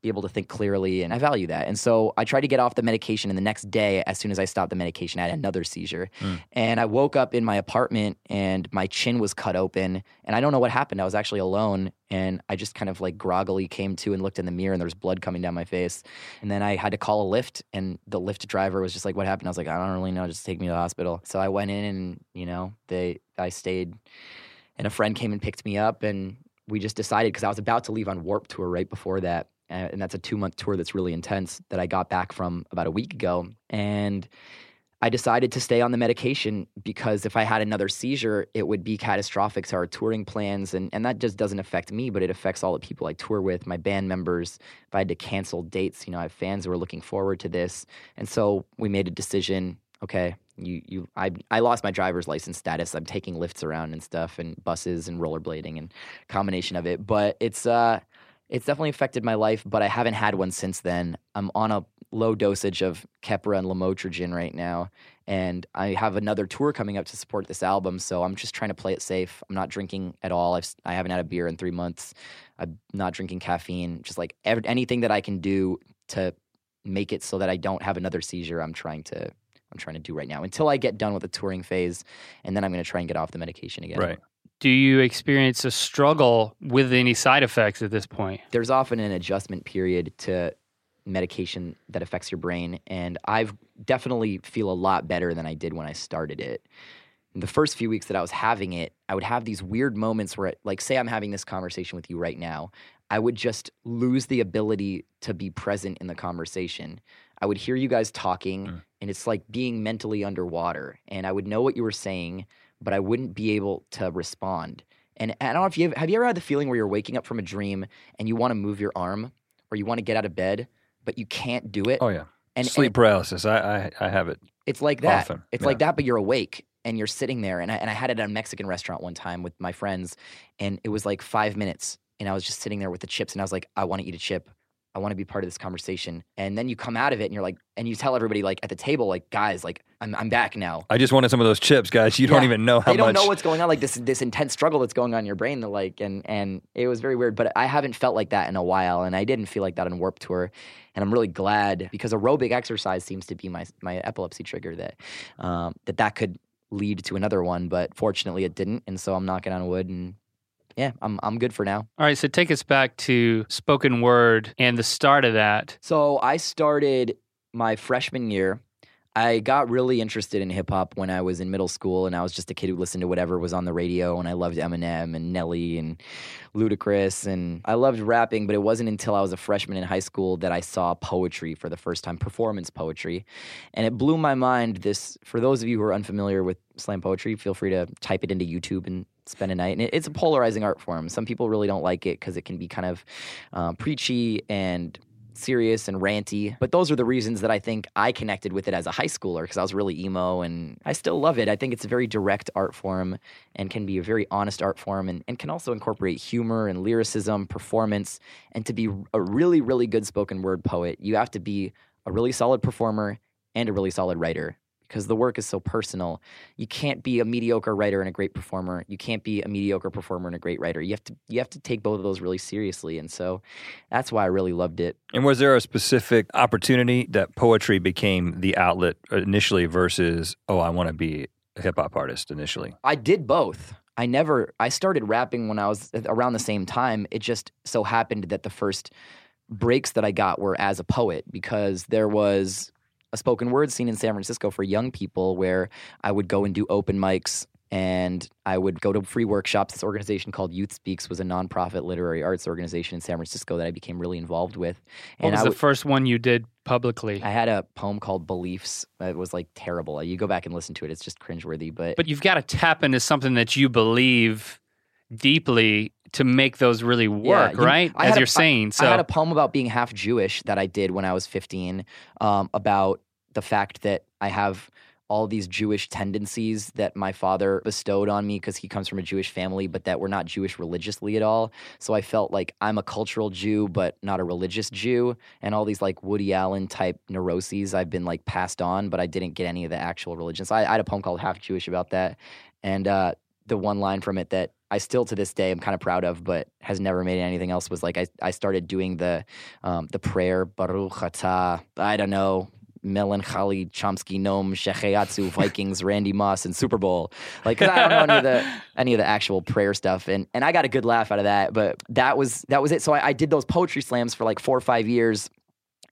be able to think clearly, and I value that. And so I tried to get off the medication, and the next day, as soon as I stopped the medication, I had another seizure. Mm. And I woke up in my apartment, and my chin was cut open, and I don't know what happened. I was actually alone, and I just kind of like groggily came to and looked in the mirror, and there was blood coming down my face. And then I had to call a Lyft, and the Lyft driver was just like, what happened? I was like, I don't really know. Just take me to the hospital. So I went in, and, you know, they I stayed, and a friend came and picked me up, and we just decided, because I was about to leave on Warped Tour right before that, and that's a two-month tour that's really intense that I got back from about a week ago. And I decided to stay on the medication because if I had another seizure, it would be catastrophic to our touring plans. And, and that just doesn't affect me, but it affects all the people I tour with, my band members. If I had to cancel dates, you know, I have fans who are looking forward to this. And so we made a decision, okay, you, you, I, I lost my driver's license status. I'm taking Lyfts around and stuff and buses and rollerblading and combination of it. But it's... uh. It's definitely affected my life, but I haven't had one since then. I'm on a low dosage of Keppra and lamotrigine right now, and I have another tour coming up to support this album, so I'm just trying to play it safe. I'm not drinking at all. I've, I haven't had a beer in three months. I'm not drinking caffeine. Just like every, anything that I can do to make it so that I don't have another seizure, I'm trying to I'm trying to do right now until I get done with the touring phase, and then I'm going to try and get off the medication again. Right. Do you experience a struggle with any side effects at this point? There's often an adjustment period to medication that affects your brain, and I've definitely feel a lot better than I did when I started it. In the first few weeks that I was having it, I would have these weird moments where, it, like, say I'm having this conversation with you right now, I would just lose the ability to be present in the conversation. I would hear you guys talking, mm. and it's like being mentally underwater, and I would know what you were saying, but I wouldn't be able to respond. And I don't know if you have, have you ever had the feeling where you're waking up from a dream and you want to move your arm or you want to get out of bed, but you can't do it? Oh, yeah. And, Sleep and it, paralysis. I, I I have it. It's like that. Often. It's yeah. like that, but you're awake and you're sitting there. And I, and I had it at a Mexican restaurant one time with my friends, and it was like five minutes. And I was just sitting there with the chips, and I was like, I want to eat a chip. I want to be part of this conversation. And then you come out of it and you're like, and you tell everybody like at the table, like, guys, like I'm I'm back now. I just wanted some of those chips, guys. You yeah. don't even know how much. They don't much. know what's going on. Like this this intense struggle that's going on in your brain. Like, and, and it was very weird, but I haven't felt like that in a while. And I didn't feel like that on Warped Tour. And I'm really glad because aerobic exercise seems to be my, my epilepsy trigger that, um, that that could lead to another one, but fortunately it didn't. And so I'm knocking on wood, and Yeah, I'm I'm good for now. All right, so take us back to spoken word and the start of that. So I started my freshman year. I got really interested in hip-hop when I was in middle school, and I was just a kid who listened to whatever was on the radio, and I loved Eminem and Nelly and Ludacris, and I loved rapping, but it wasn't until I was a freshman in high school that I saw poetry for the first time, performance poetry, and it blew my mind. This, for those of you who are unfamiliar with slam poetry, feel free to type it into YouTube and spend a night. And it, it's a polarizing art form. Some people really don't like it because it can be kind of uh, preachy and serious and ranty, but those are the reasons that I think I connected with it as a high schooler, because I was really emo, and I still love it. I think it's a very direct art form and can be a very honest art form, and, and can also incorporate humor and lyricism, performance. And to be a really, really good spoken word poet, you have to be a really solid performer and a really solid writer, because the work is so personal. You can't be a mediocre writer and a great performer. You can't be a mediocre performer and a great writer. You have to you have to take both of those really seriously. And so that's why I really loved it. And was there a specific opportunity that poetry became the outlet initially versus, oh, I want to be a hip-hop artist initially? I did both. I never, I started rapping when I was around the same time. It just so happened that the first breaks that I got were as a poet, because there was a spoken word scene in San Francisco for young people where I would go and do open mics, and I would go to free workshops. This organization called Youth Speaks was a nonprofit literary arts organization in San Francisco that I became really involved with. And what was I w- the first one you did publicly? I had a poem called Beliefs that was like terrible. You go back and listen to it. It's just cringeworthy. But, but you've got to tap into something that you believe deeply to make those really work, yeah, you, right? I as you're a, saying. So I had a poem about being half Jewish that I did when I was fifteen, um, about the fact that I have all these Jewish tendencies that my father bestowed on me because he comes from a Jewish family, but that we're not Jewish religiously at all. So I felt like I'm a cultural Jew, but not a religious Jew. And all these like Woody Allen type neuroses I've been like passed on, but I didn't get any of the actual religion. So I, I had a poem called Half Jewish about that. And uh, the one line from it that I still to this day I'm kind of proud of, but has never made anything else, was like I, I started doing the um, the prayer, Baruch Atah, I don't know, Melancholy, Chomsky, Noam, Shecheatsu, Vikings, Randy Moss, and Super Bowl. Like, cause I don't know any of the any of the actual prayer stuff, and and I got a good laugh out of that. But that was that was it. So I, I did those poetry slams for like four or five years.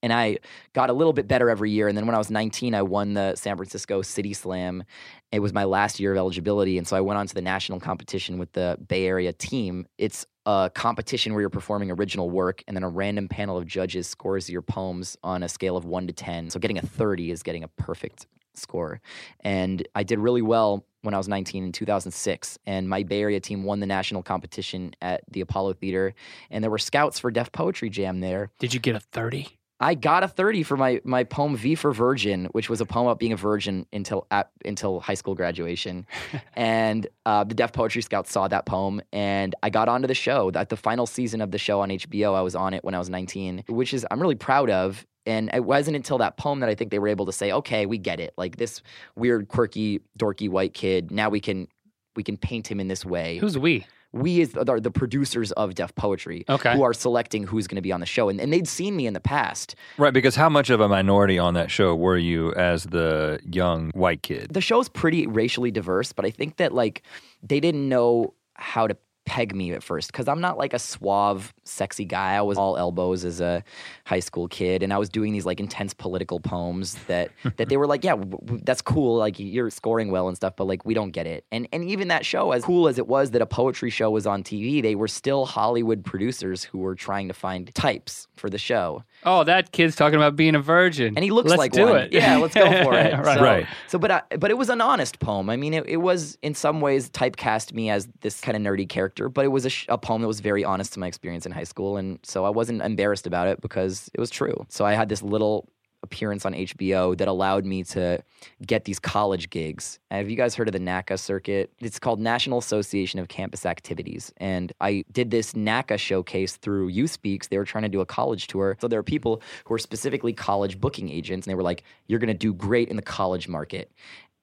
And I got a little bit better every year. And then when I was nineteen, I won the San Francisco City Slam. It was my last year of eligibility. And so I went on to the national competition with the Bay Area team. It's a competition where you're performing original work, and then a random panel of judges scores your poems on a scale of one to ten. So getting a thirty is getting a perfect score. And I did really well when I was nineteen in two thousand six, and my Bay Area team won the national competition at the Apollo Theater. And there were scouts for Def Poetry Jam there. Did you get a thirty? I got a thirty for my, my poem V for Virgin, which was a poem about being a virgin until at, until high school graduation. And uh, the Deaf Poetry Scouts saw that poem, and I got onto the show. At the final season of the show on H B O, I was on it when I was nineteen, which is I'm really proud of. And it wasn't until that poem that I think they were able to say, okay, we get it. Like this weird, quirky, dorky white kid, now we can we can paint him in this way. Who's we? We is the, the producers of Deaf Poetry, okay, who are selecting who's going to be on the show. And, and they'd seen me in the past. Right, because how much of a minority on that show were you as the young white kid? The show's pretty racially diverse, but I think that, like, they didn't know how to peg me at first, because I'm not like a suave, sexy guy. I was all elbows as a high school kid, and I was doing these like intense political poems that that they were like, yeah, w- w- that's cool, like you're scoring well and stuff, but like we don't get it. And and even that show, as cool as it was that a poetry show was on T V, they were still Hollywood producers who were trying to find types for the show. Oh, that kid's talking about being a virgin, and he looks let's like do one. It. Yeah, let's go for it. Right. So, right. So, but I, but it was an honest poem. I mean, it, it was in some ways typecast me as this kind of nerdy character, but it was a, sh- a poem that was very honest to my experience in high school, and so I wasn't embarrassed about it because it was true. So I had this little appearance on H B O that allowed me to get these college gigs. Have you guys heard of the NACA circuit? It's called National Association of Campus Activities, and I did this NACA showcase through Youth Speaks. They were trying to do a college tour, so there are people who are specifically college booking agents, and they were like, you're going to do great in the college market.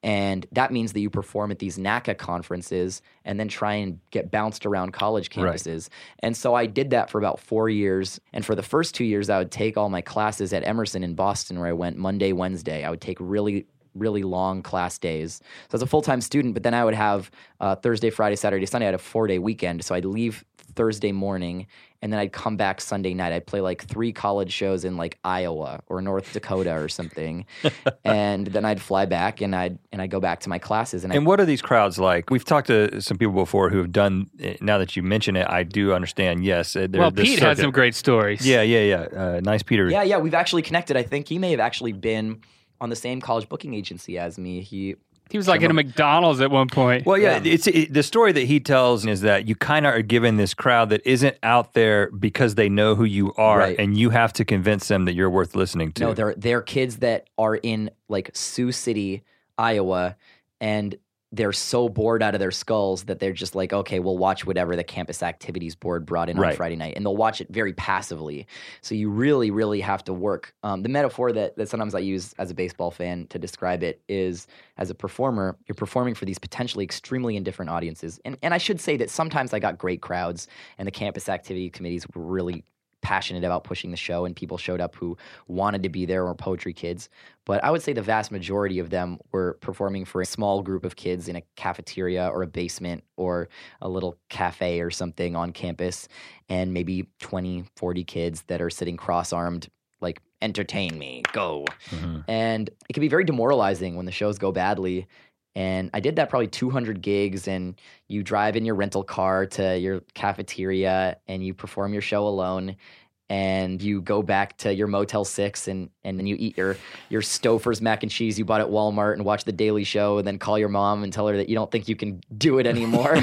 And that means that you perform at these NACA conferences and then try and get bounced around college campuses. Right. And so I did that for about four years. And for the first two years, I would take all my classes at Emerson in Boston, where I went Monday, Wednesday. I would take really really long class days. So I was a full-time student, but then I would have uh, Thursday, Friday, Saturday, Sunday. I had a four-day weekend. So I'd leave Thursday morning, and then I'd come back Sunday night. I'd play like three college shows in like Iowa or North Dakota or something. And then I'd fly back and I'd and I'd go back to my classes. And, and what are these crowds like? We've talked to some people before who have done, now that you mention it, I do understand, yes. Well, Pete has some great stories. Yeah, yeah, yeah. Uh, nice Peter. Yeah, yeah. We've actually connected. I think he may have actually been on the same college booking agency as me. He... He was like in a McDonald's at one point. Well, yeah, yeah. it's it, the story that he tells is that you kind of are given this crowd that isn't out there because they know who you are, right. And you have to convince them that you're worth listening to. No, they're they're kids that are in like Sioux City, Iowa, and they're so bored out of their skulls that they're just like, okay, we'll watch whatever the campus activities board brought in right. on Friday night, and they'll watch it very passively. So you really, really have to work. Um, the metaphor that, that sometimes I use as a baseball fan to describe it is, as a performer, you're performing for these potentially extremely indifferent audiences. And, and I should say that sometimes I got great crowds, and the campus activity committees were really passionate about pushing the show, and people showed up who wanted to be there, or poetry kids. But I would say the vast majority of them were performing for a small group of kids in a cafeteria or a basement or a little cafe or something on campus, and maybe twenty, forty kids that are sitting cross-armed, like, entertain me, go. Mm-hmm. And it can be very demoralizing when the shows go badly. And I did that probably two hundred gigs, and you drive in your rental car to your cafeteria and you perform your show alone, and you go back to your Motel six, and, and then you eat your, your Stouffer's mac and cheese you bought at Walmart and watch The Daily Show, and then call your mom and tell her that you don't think you can do it anymore.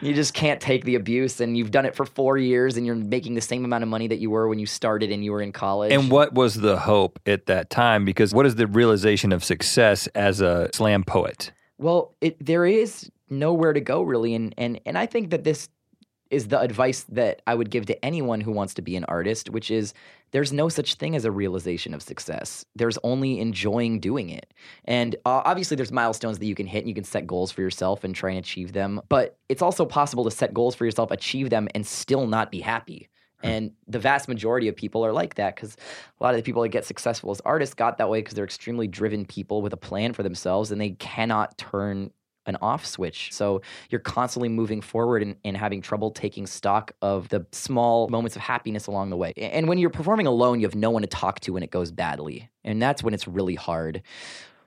You just can't take the abuse, and you've done it for four years and you're making the same amount of money that you were when you started and you were in college. And what was the hope at that time? Because what is the realization of success as a slam poet? Well, it, there is nowhere to go really, and and and I think that this is the advice that I would give to anyone who wants to be an artist, which is there's no such thing as a realization of success. There's only enjoying doing it. And uh, obviously there's milestones that you can hit, and you can set goals for yourself and try and achieve them. But it's also possible to set goals for yourself, achieve them, and still not be happy. And the vast majority of people are like that, because a lot of the people that get successful as artists got that way because they're extremely driven people with a plan for themselves, and they cannot turn an off switch. So you're constantly moving forward and, and having trouble taking stock of the small moments of happiness along the way. And when you're performing alone, you have no one to talk to when it goes badly. And that's when it's really hard.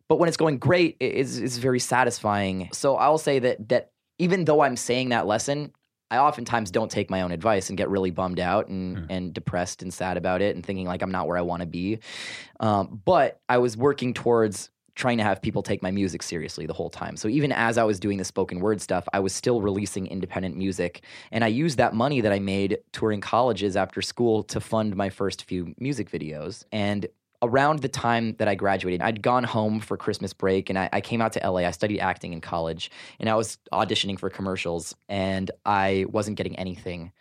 But when it's going great, it's, it's very satisfying. So I'll say that that even though I'm saying that lesson, I oftentimes don't take my own advice and get really bummed out and, mm. and depressed and sad about it and thinking like I'm not where I want to be. Um, but I was working towards trying to have people take my music seriously the whole time. So even as I was doing the spoken word stuff, I was still releasing independent music. And I used that money that I made touring colleges after school to fund my first few music videos. And around the time that I graduated, I'd gone home for Christmas break, and I, I came out to L A. I studied acting in college, and I was auditioning for commercials, and I wasn't getting anything.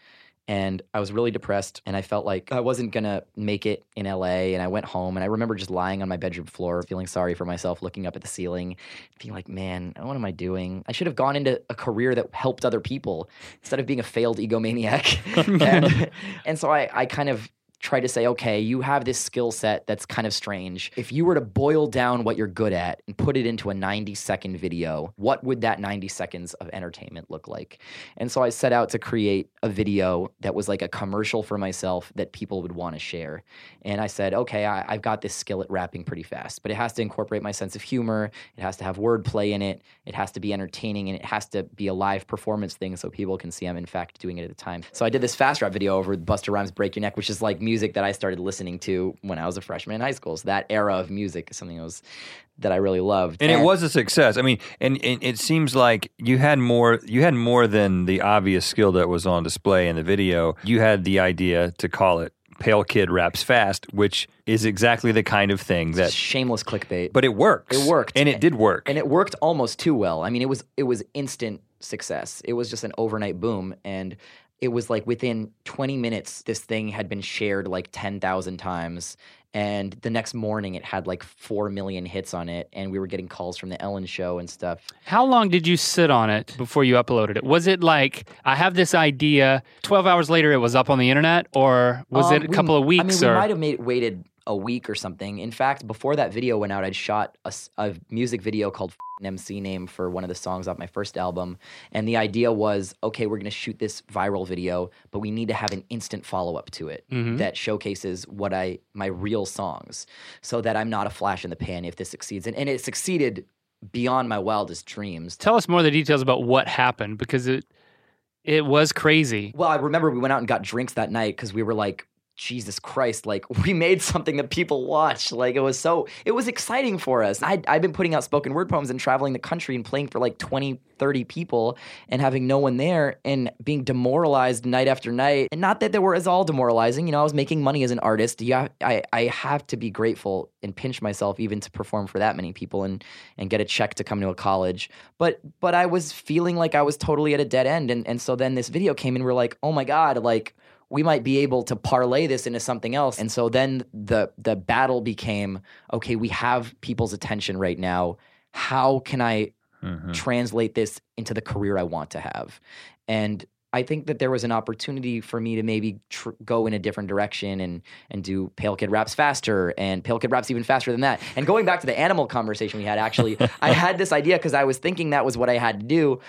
And I was really depressed, and I felt like I wasn't going to make it in L A, and I went home, and I remember just lying on my bedroom floor, feeling sorry for myself, looking up at the ceiling, being like, man, what am I doing? I should have gone into a career that helped other people instead of being a failed egomaniac. and, and so I, I kind of tried to say, okay, you have this skill set that's kind of strange. If you were to boil down what you're good at and put it into a ninety-second video, what would that ninety seconds of entertainment look like? And so I set out to create a video that was like a commercial for myself that people would want to share. And I said, okay, I, I've got this skill at rapping pretty fast, but it has to incorporate my sense of humor. It has to have wordplay in it. It has to be entertaining, and it has to be a live performance thing so people can see I'm in fact doing it at the time. So I did this fast rap video over Busta Rhymes' Break Your Neck, which is like music that I started listening to when I was a freshman in high school. So that era of music is something that was that I really loved. And, and it was a success. I mean, and, and it seems like you had more you had more than the obvious skill that was on display in the video. You had the idea to call it Pale Kid Raps Fast, which is exactly the kind of thing that... Shameless clickbait. But it works. It worked. And it did work. And it worked almost too well. I mean, it was it was instant success. It was just an overnight boom. And it was like within twenty minutes, this thing had been shared like ten thousand times. And the next morning, it had like four million hits on it. And we were getting calls from the Ellen show and stuff. How long did you sit on it before you uploaded it? Was it like, I have this idea, twelve hours later, it was up on the internet? Or was um, it a we, couple of weeks? I mean, or? we might have made, waited a week or something. In fact, before that video went out, I'd shot a, a music video called F***ing M C Name for one of the songs off my first album. And the idea was, okay, we're going to shoot this viral video, but we need to have an instant follow-up to it mm-hmm. that showcases what I my real songs so that I'm not a flash in the pan if this succeeds. And, and it succeeded beyond my wildest dreams. Tell us more of the details about what happened, because it it was crazy. Well, I remember we went out and got drinks that night because we were like, Jesus Christ, like we made something that people watch. Like it was so, it was exciting for us. I, I've been putting out spoken word poems and traveling the country and playing for like twenty, thirty people and having no one there and being demoralized night after night. And not that they were as all demoralizing, you know, I was making money as an artist. Yeah, I, I have to be grateful and pinch myself even to perform for that many people and, and get a check to come to a college. But, but I was feeling like I was totally at a dead end. And, and so then this video came and we're like, oh my God, like, we might be able to parlay this into something else. And so then the the battle became, okay, we have people's attention right now. How can I mm-hmm. translate this into the career I want to have? And I think that there was an opportunity for me to maybe tr- go in a different direction and and do Pale Kid Raps faster and Pale Kid Raps even faster than that. And going back to the animal conversation we had, actually, I had this idea because I was thinking that was what I had to do.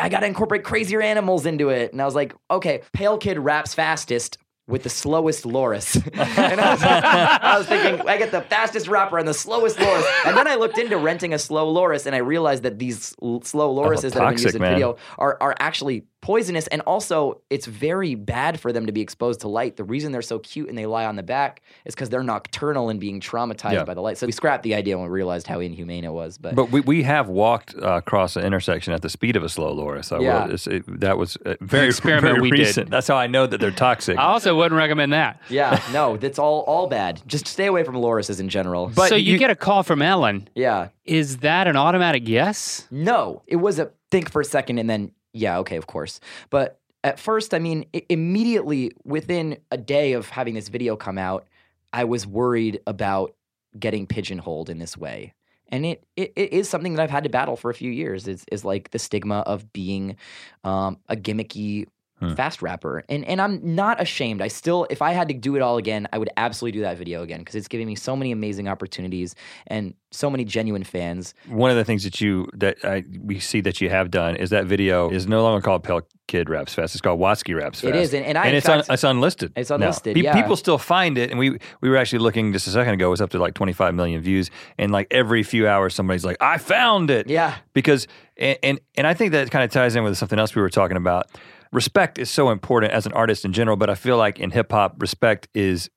I got to incorporate crazier animals into it. And I was like, okay, Pale Kid Raps fastest with the slowest loris. And I was, I was thinking, I get the fastest rapper and the slowest loris. And then I looked into renting a slow loris, and I realized that these l- slow lorises that I've been using in the video are, are actually poisonous. And also, it's very bad for them to be exposed to light. The reason they're so cute and they lie on the back is because they're nocturnal and being traumatized yeah. by the light. So we scrapped the idea when we realized how inhumane it was. But but we, we have walked uh, across an intersection at the speed of a slow loris. I yeah. will, it, that was very, the experiment very we recent. Did. That's how I know that they're toxic. I also wouldn't recommend that. Yeah, no, that's all all bad. Just stay away from lorises in general. But so you, you get a call from Ellen. Yeah. Is that an automatic yes? No. It was a think for a second and then yeah, okay, of course. But at first, I mean, I- immediately within a day of having this video come out, I was worried about getting pigeonholed in this way. And it, it, it is something that I've had to battle for a few years, is, is like the stigma of being um, a gimmicky hmm. fast rapper. And, and I'm not ashamed. I still, if I had to do it all again, I would absolutely do that video again because it's given me so many amazing opportunities and so many genuine fans. One of the things that you that I we see that you have done is that video is no longer called Pale Kid Raps Fast. It's called Watsky Raps Fast. It is, and, and I and it's fact, un, it's unlisted. It's unlisted. Now. Yeah, people still find it, and we we were actually looking just a second ago. It was up to like twenty-five million views, and like every few hours, somebody's like, "I found it." Yeah, because and and, and I think that kind of ties in with something else we were talking about. Respect is so important as an artist in general, but I feel like in hip hop, respect is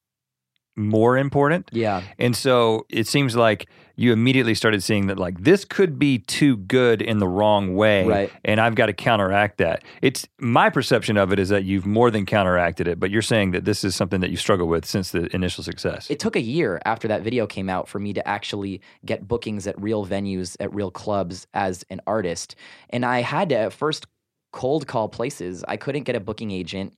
more important. Yeah. And so it seems like you immediately started seeing that like this could be too good in the wrong way. Right. And I've got to counteract that. It's my perception of it is that you've more than counteracted it, but you're saying that this is something that you struggle with since the initial success. It took a year after that video came out for me to actually get bookings at real venues, at real clubs as an artist. And I had to at first cold call places. I couldn't get a booking agent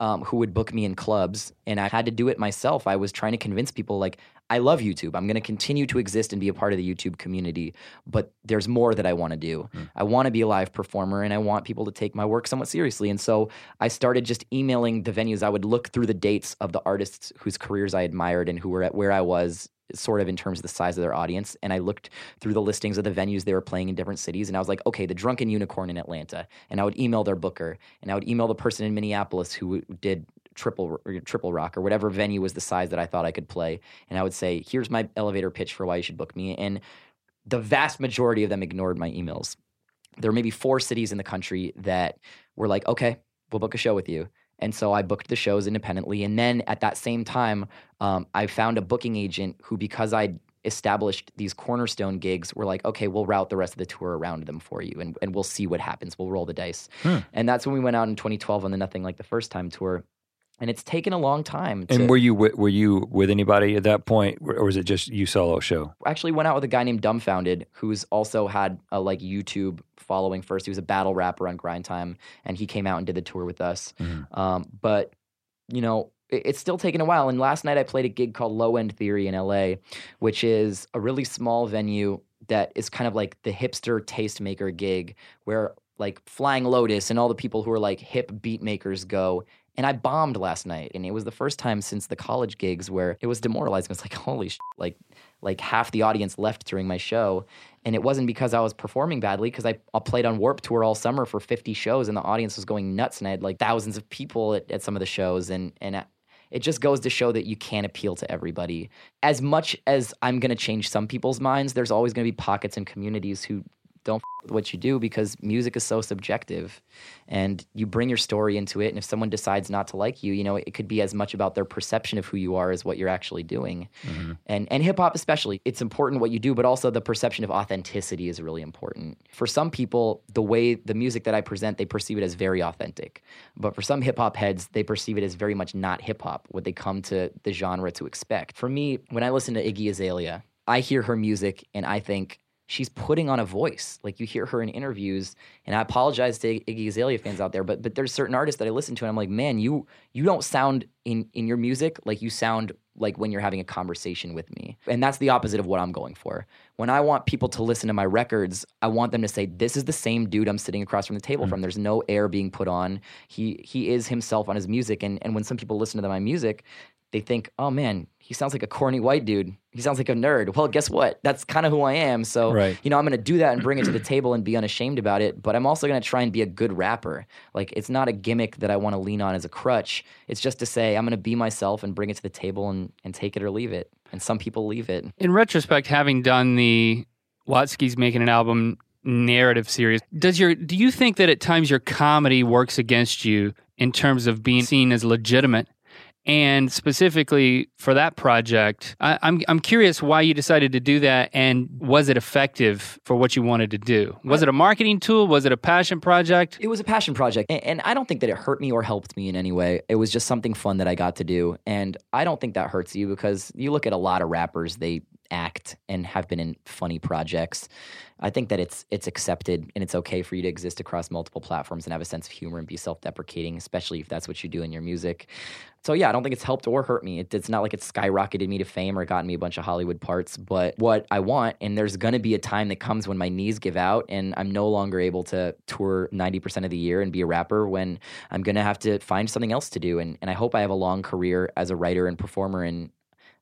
Um, who would book me in clubs, and I had to do it myself. I was trying to convince people, like, I love YouTube. I'm going to continue to exist and be a part of the YouTube community, but there's more that I want to do. Mm. I want to be a live performer, and I want people to take my work somewhat seriously. And so I started just emailing the venues. I would look through the dates of the artists whose careers I admired and who were at where I was, sort of in terms of the size of their audience. And I looked through the listings of the venues they were playing in different cities. And I was like, okay, the Drunken Unicorn in Atlanta. And I would email their booker. And I would email the person in Minneapolis who did triple or triple rock or whatever venue was the size that I thought I could play. And I would say, here's my elevator pitch for why you should book me. And the vast majority of them ignored my emails. There were maybe four cities in the country that were like, okay, we'll book a show with you. And so I booked the shows independently. And then at that same time, um, I found a booking agent who, because I established these cornerstone gigs, were like, okay, we'll route the rest of the tour around them for you, and, and we'll see what happens. We'll roll the dice. Hmm. And that's when we went out in twenty twelve on the Nothing Like the First Time tour. And it's taken a long time. To, and were you w- were you with anybody at that point, or was it just you solo show? I actually went out with a guy named Dumbfounded, who's also had a like YouTube following first. He was a battle rapper on Grind Time, and he came out and did the tour with us. Mm-hmm. Um, but you know, it, it's still taken a while. And last night I played a gig called Low End Theory in L A, which is a really small venue that is kind of like the hipster tastemaker gig, where like Flying Lotus and all the people who are like hip beat makers go. And I bombed last night, and it was the first time since the college gigs where it was demoralizing. It's like, holy shit, like, like half the audience left during my show. And it wasn't because I was performing badly, because I, I played on Warped Tour all summer for fifty shows, and the audience was going nuts, and I had like thousands of people at, at some of the shows, and and I, it just goes to show that you can't appeal to everybody. As much as I'm going to change some people's minds, there's always going to be pockets and communities who don't f- with what you do, because music is so subjective, and you bring your story into it. And if someone decides not to like you, you know, it could be as much about their perception of who you are as what you're actually doing. Mm-hmm. And and hip hop especially, it's important what you do, but also the perception of authenticity is really important. For some people, the way the music that I present, they perceive it as very authentic. But for some hip hop heads, they perceive it as very much not hip hop, what they come to the genre to expect. For me, when I listen to Iggy Azalea, I hear her music and I think, she's putting on a voice. Like, you hear her in interviews, and I apologize to Iggy Azalea fans out there, but but there's certain artists that I listen to, and I'm like, man, you you don't sound in, in your music like you sound like when you're having a conversation with me. And that's the opposite of what I'm going for. When I want people to listen to my records, I want them to say, this is the same dude I'm sitting across from the table mm-hmm. from. There's no air being put on. He he is himself on his music. And, and when some people listen to my music, they think, oh man, he sounds like a corny white dude. He sounds like a nerd. Well, guess what? That's kind of who I am. So, right. you know, I'm going to do that and bring it to the table and be unashamed about it. But I'm also going to try and be a good rapper. Like, it's not a gimmick that I want to lean on as a crutch. It's just to say, I'm going to be myself and bring it to the table and, and take it or leave it. And some people leave it. In retrospect, having done the Watsky's Making an Album narrative series, does your do you think that at times your comedy works against you in terms of being seen as legitimate? And specifically for that project, I, I'm I'm curious why you decided to do that, and was it effective for what you wanted to do? Was it a marketing tool? Was it a passion project? It was a passion project, and, and I don't think that it hurt me or helped me in any way. It was just something fun that I got to do, and I don't think that hurts you, because you look at a lot of rappers, they act and have been in funny projects. I think that it's it's accepted, and it's okay for you to exist across multiple platforms and have a sense of humor and be self-deprecating, especially if that's what you do in your music. So yeah, I don't think it's helped or hurt me. It, it's not like it's skyrocketed me to fame or gotten me a bunch of Hollywood parts, but what I want, and there's going to be a time that comes when my knees give out and I'm no longer able to tour ninety percent of the year and be a rapper, when I'm going to have to find something else to do. And, and I hope I have a long career as a writer and performer, and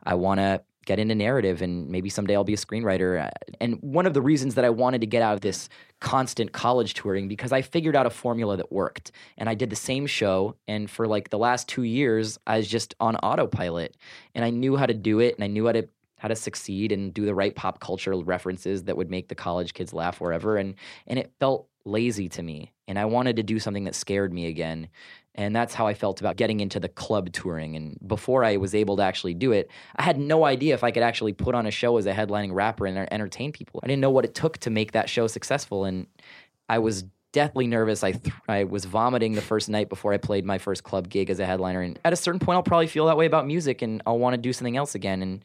I want to get into narrative, and maybe someday I'll be a screenwriter. And one of the reasons that I wanted to get out of this constant college touring, because I figured out a formula that worked, and I did the same show, and for like the last two years I was just on autopilot, and I knew how to do it, and I knew how to how to succeed and do the right pop culture references that would make the college kids laugh wherever, and and it felt lazy to me, and I wanted to do something that scared me again. And that's how I felt about getting into the club touring. And before I was able to actually do it, I had no idea if I could actually put on a show as a headlining rapper and entertain people. I didn't know what it took to make that show successful, and I was deathly nervous. I th- I was vomiting the first night before I played my first club gig as a headliner, and at a certain point I'll probably feel that way about music, and I'll want to do something else again. And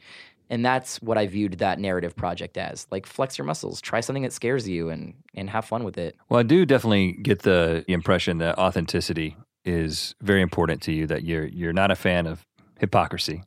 And that's what I viewed that narrative project as. Like, flex your muscles, try something that scares you, and, and have fun with it. Well, I do definitely get the impression that authenticity is very important to you, that you're you're not a fan of hypocrisy.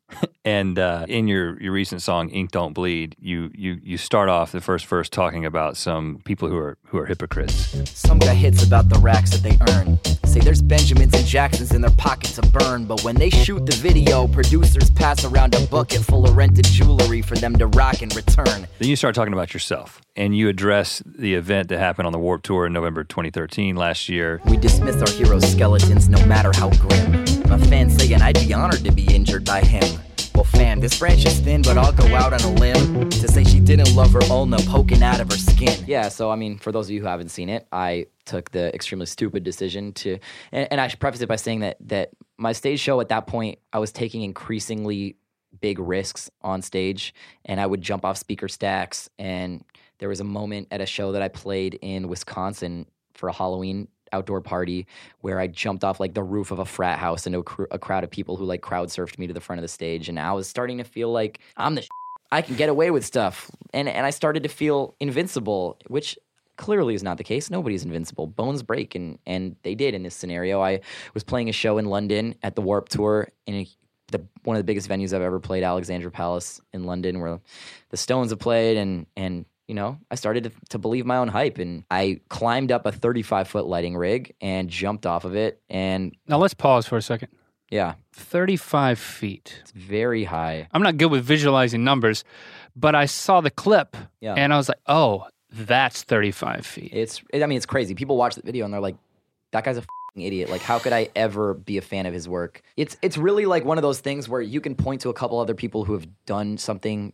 And uh, in your, your recent song, Ink Don't Bleed, you you you start off the first verse talking about some people who are who are hypocrites. Some got hits about the racks that they earn. Say there's Benjamins and Jacksons in their pockets to burn. But when they shoot the video, producers pass around a bucket full of rented jewelry for them to rock in return. Then you start talking about yourself, and you address the event that happened on the Warped Tour in November twenty thirteen last year. We dismiss our heroes' skeletons no matter how grim. My fans saying I'd be honored to be injured by him. Well, fam, this branch is thin, but I'll go out on a limb to say she didn't love her ulna poking out of her skin. Yeah, so, I mean, for those of you who haven't seen it, I took the extremely stupid decision to, and, and I should preface it by saying that that my stage show at that point, I was taking increasingly big risks on stage, and I would jump off speaker stacks, and there was a moment at a show that I played in Wisconsin for a Halloween outdoor party where I jumped off like the roof of a frat house into a, cr- a crowd of people who like crowd surfed me to the front of the stage, and I was starting to feel like I'm the sh- I can get away with stuff, and and I started to feel invincible, which clearly is not the case. Nobody's invincible. Bones break, and and they did in this scenario. I was playing a show in London at the Warped Tour in a, the one of the biggest venues I've ever played, Alexandra Palace in London, where the Stones have played, and and you know, I started to, to believe my own hype, and I climbed up a thirty-five foot lighting rig and jumped off of it. And now let's pause for a second. Yeah. thirty-five feet. It's very high. I'm not good with visualizing numbers, but I saw the clip yeah. and I was like, oh, that's thirty-five feet. It's, it, I mean, it's crazy. People watch the video and they're like, that guy's a f***ing idiot. Like, how could I ever be a fan of his work? It's, it's really like one of those things where you can point to a couple other people who have done something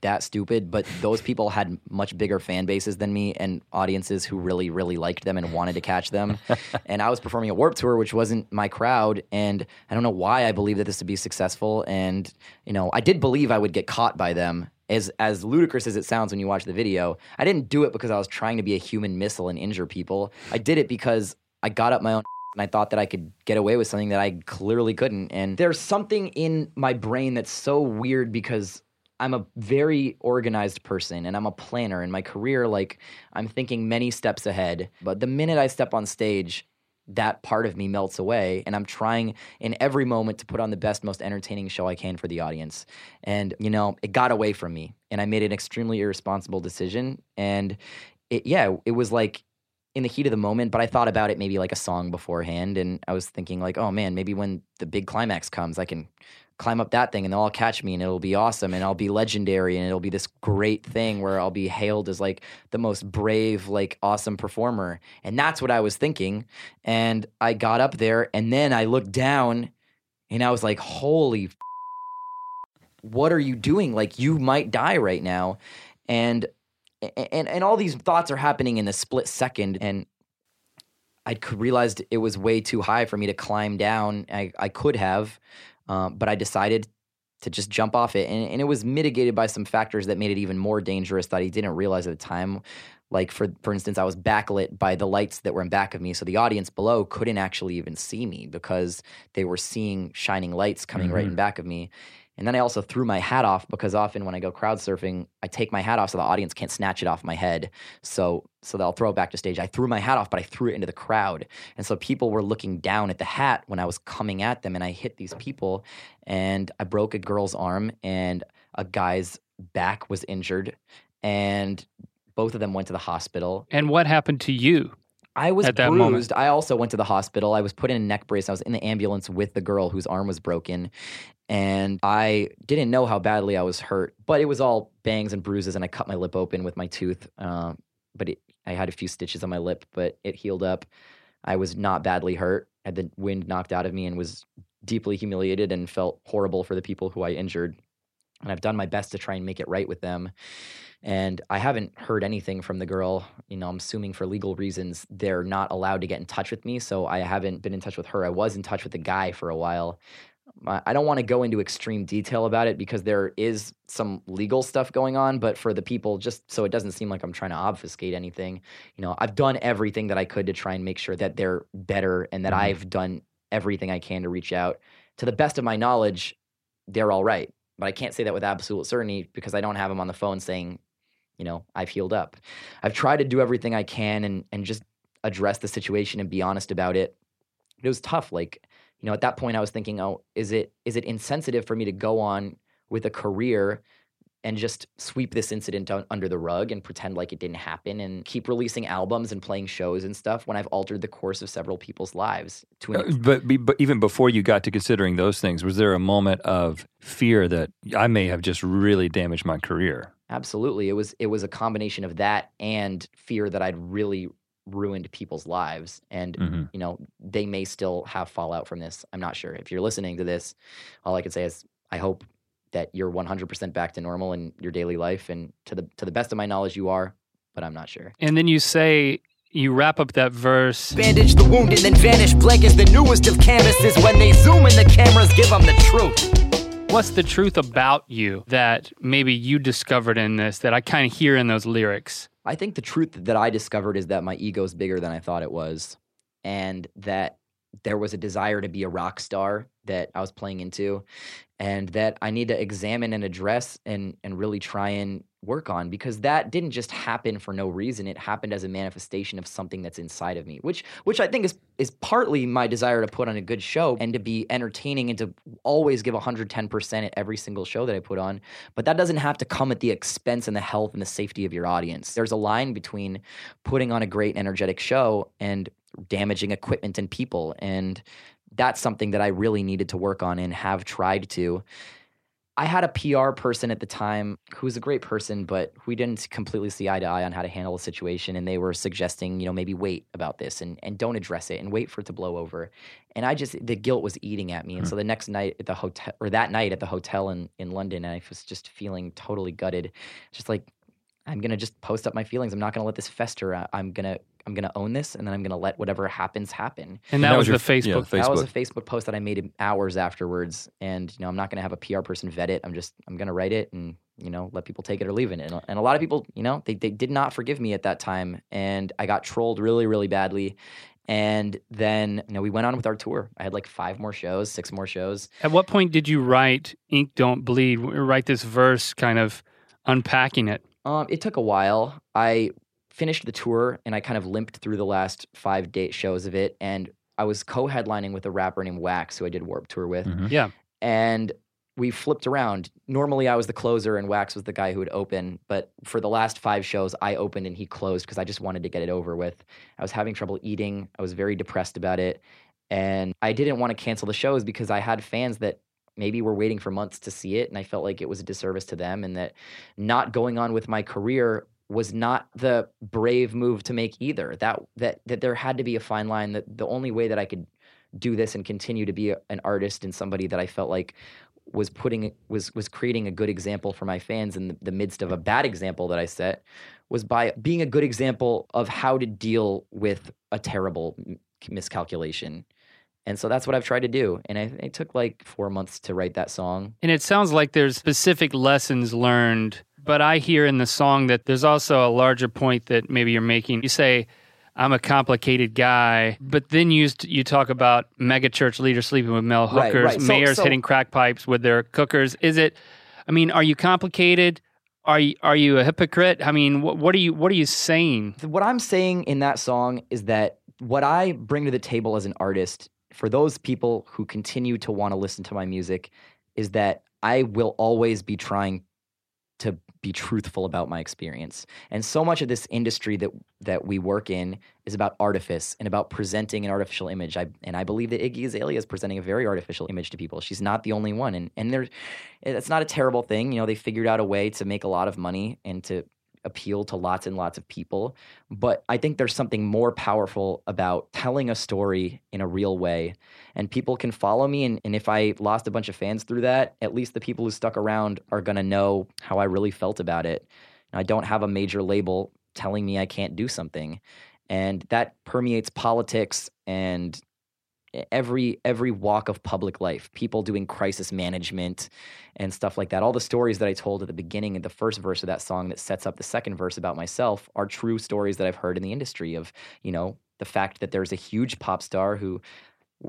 that stupid, but those people had much bigger fan bases than me and audiences who really, really liked them and wanted to catch them. And I was performing a Warped Tour, which wasn't my crowd, and I don't know why I believed that this would be successful. And, you know, I did believe I would get caught by them. As as ludicrous as it sounds when you watch the video, I didn't do it because I was trying to be a human missile and injure people. I did it because I got up my own and I thought that I could get away with something that I clearly couldn't. And there's something in my brain that's so weird because I'm a very organized person and I'm a planner in my career. Like, I'm thinking many steps ahead, but the minute I step on stage, that part of me melts away, and I'm trying in every moment to put on the best, most entertaining show I can for the audience. And, you know, it got away from me, and I made an extremely irresponsible decision. And it, yeah, it was like in the heat of the moment, but I thought about it maybe like a song beforehand, and I was thinking like, oh man, maybe when the big climax comes, I can climb up that thing and they'll all catch me and it'll be awesome and I'll be legendary and it'll be this great thing where I'll be hailed as like the most brave, like awesome performer. And that's what I was thinking. And I got up there and then I looked down and I was like, holy f- what are you doing? Like, you might die right now. And, and, and all these thoughts are happening in the split second. And I realized it was way too high for me to climb down. I, I could have, Um, but I decided to just jump off it. And, and it was mitigated by some factors that made it even more dangerous that I didn't realize at the time. Like, for for instance, I was backlit by the lights that were in back of me. So the audience below couldn't actually even see me because they were seeing shining lights coming mm-hmm. right in back of me. And then I also threw my hat off because often when I go crowd surfing, I take my hat off so the audience can't snatch it off my head. So so they'll throw it back to stage. I threw my hat off, but I threw it into the crowd. And so people were looking down at the hat when I was coming at them, and I hit these people. And I broke a girl's arm, and a guy's back was injured. And both of them went to the hospital. And what happened to you? I was bruised. Moment. I also went to the hospital. I was put in a neck brace. I was in the ambulance with the girl whose arm was broken. And I didn't know how badly I was hurt, but it was all bangs and bruises. And I cut my lip open with my tooth. Um, but it, I had a few stitches on my lip, but it healed up. I was not badly hurt. I had the wind knocked out of me and was deeply humiliated and felt horrible for the people who I injured. And I've done my best to try and make it right with them. And I haven't heard anything from the girl. You know, I'm assuming for legal reasons, they're not allowed to get in touch with me. So I haven't been in touch with her. I was in touch with the guy for a while. I don't want to go into extreme detail about it because there is some legal stuff going on, but for the people, just so it doesn't seem like I'm trying to obfuscate anything, you know, I've done everything that I could to try and make sure that they're better and that mm-hmm. I've done everything I can to reach out. To the best of my knowledge, they're all right. But I can't say that with absolute certainty because I don't have them on the phone saying, you know, I've healed up. I've tried to do everything I can and and just address the situation and be honest about it. It was tough. Like, you know, at that point I was thinking, oh, is it is it insensitive for me to go on with a career and just sweep this incident under the rug and pretend like it didn't happen and keep releasing albums and playing shows and stuff when I've altered the course of several people's lives? To an- but, but even before you got to considering those things, was there a moment of fear that I may have just really damaged my career? Absolutely. It was, it was a combination of that and fear that I'd really ruined people's lives. And, mm-hmm. you know, they may still have fallout from this. I'm not sure. If you're listening to this, all I can say is I hope that you're one hundred percent back to normal in your daily life, and to the to the best of my knowledge, you are, but I'm not sure. And then you say, you wrap up that verse. Bandage the wound and then vanish. Blank is the newest of canvases. When they zoom in, the cameras give them the truth. What's the truth about you that maybe you discovered in this that I kind of hear in those lyrics? I think the truth that I discovered is that my ego's bigger than I thought it was, and that there was a desire to be a rock star that I was playing into, and that I need to examine and address and and really try and work on, because that didn't just happen for no reason. It happened as a manifestation of something that's inside of me, which which I think is is partly my desire to put on a good show and to be entertaining and to always give one hundred ten percent at every single show that I put on. But that doesn't have to come at the expense and the health and the safety of your audience. There's a line between putting on a great energetic show and damaging equipment and people. And that's something that I really needed to work on and have tried to. I had a P R person at the time who was a great person, but we didn't completely see eye to eye on how to handle the situation. And they were suggesting, you know, maybe wait about this and, and don't address it and wait for it to blow over. And I just, the guilt was eating at me. And mm. so the next night at the hotel, or that night at the hotel in, in London, I was just feeling totally gutted. Just like, I'm going to just post up my feelings. I'm not going to let this fester. I'm going to I'm going to own this, and then I'm going to let whatever happens happen. And that, that was your, the Facebook, yeah, Facebook. That was a Facebook post that I made hours afterwards. And you know, I'm not going to have a P R person vet it. I'm just I'm going to write it and you know let people take it or leave it. And, and a lot of people, you know, they they did not forgive me at that time, and I got trolled really really badly. And then you know we went on with our tour. I had like five more shows, six more shows. At what point did you write "Ink Don't Bleed"? Write this verse, kind of unpacking it. Um, it took a while. I finished the tour, and I kind of limped through the last five date shows of it, and I was co-headlining with a rapper named Wax, who I did Warped Tour with. Mm-hmm. Yeah. And we flipped around. Normally, I was the closer, and Wax was the guy who would open, but for the last five shows, I opened and he closed because I just wanted to get it over with. I was having trouble eating. I was very depressed about it, and I didn't want to cancel the shows because I had fans that maybe we're waiting for months to see it, and I felt like it was a disservice to them, and that not going on with my career was not the brave move to make either. That that that there had to be a fine line, that the only way that I could do this and continue to be a, an artist and somebody that I felt like was putting was was creating a good example for my fans in the, the midst of a bad example that I set, was by being a good example of how to deal with a terrible miscalculation. And so that's what I've tried to do. And I, it took like four months to write that song. And it sounds like there's specific lessons learned, but I hear in the song that there's also a larger point that maybe you're making. You say, I'm a complicated guy, but then you you talk about megachurch leaders sleeping with male hookers, right, right. So, mayors so, hitting crack pipes with their cookers. Is it, I mean, are you complicated? Are you, are you a hypocrite? I mean, what, what are you what are you saying? What I'm saying in that song is that what I bring to the table as an artist for those people who continue to want to listen to my music is that I will always be trying to be truthful about my experience. And so much of this industry that that we work in is about artifice and about presenting an artificial image. I, and I believe that Iggy Azalea is presenting a very artificial image to people. She's not the only one. And and there's, it's not a terrible thing. You know, they figured out a way to make a lot of money and to appeal to lots and lots of people. But I think there's something more powerful about telling a story in a real way. And people can follow me. And, and if I lost a bunch of fans through that, at least the people who stuck around are going to know how I really felt about it. And I don't have a major label telling me I can't do something. And that permeates politics and every every walk of public life, people doing crisis management and stuff like that. All the stories that I told at the beginning of the first verse of that song that sets up the second verse about myself are true stories that I've heard in the industry of, you know, the fact that there's a huge pop star who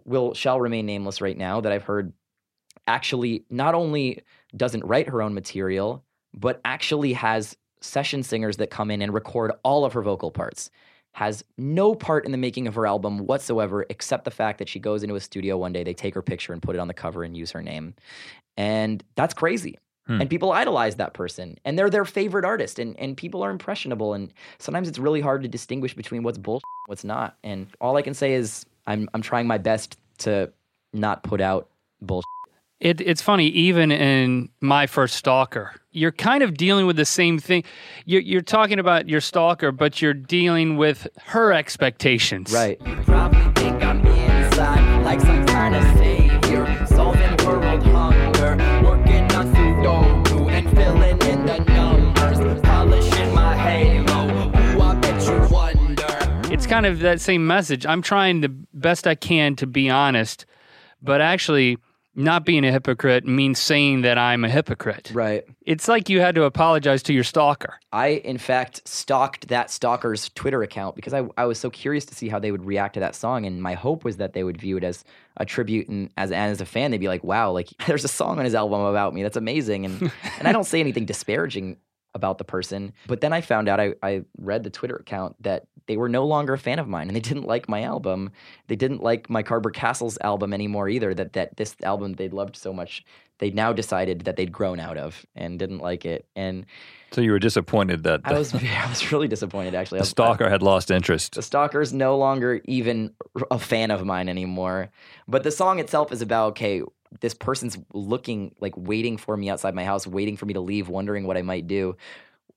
will shall remain nameless right now that I've heard actually not only doesn't write her own material, but actually has session singers that come in and record all of her vocal parts. Has no part in the making of her album whatsoever, except the fact that she goes into a studio one day, they take her picture and put it on the cover and use her name. And that's crazy. Hmm. And people idolize that person. And they're their favorite artist. And, and people are impressionable. And sometimes it's really hard to distinguish between what's bullshit and what's not. And all I can say is I'm I'm trying my best to not put out bullshit. It, it's funny, even in My First Stalker, you're kind of dealing with the same thing. You're, you're talking about your stalker, but you're dealing with her expectations. Right. You probably think I'm inside, like some kind of savior, solving world hunger, working on Sudoku and filling in the numbers, polishing my halo. Ooh, I bet you wonder. It's kind of that same message. I'm trying the best I can to be honest, but actually Not being a hypocrite means saying that I'm a hypocrite. Right. It's like you had to apologize to your stalker. I, in fact, stalked that stalker's Twitter account because I, I was so curious to see how they would react to that song, and my hope was that they would view it as a tribute, and as, and as a fan, they'd be like, wow, like there's a song on his album about me. That's amazing. And and I don't say anything disparaging about the person. But then I found out, I, I read the Twitter account, that they were no longer a fan of mine and they didn't like my album. They didn't like my Cardboard Castles album anymore either, that, that this album they loved so much, they now decided that they'd grown out of and didn't like it. And so you were disappointed that... The, I was I was really disappointed, actually. The was, stalker I, had lost interest. The stalker's no longer even a fan of mine anymore. But the song itself is about, okay, this person's looking, like waiting for me outside my house, waiting for me to leave, wondering what I might do.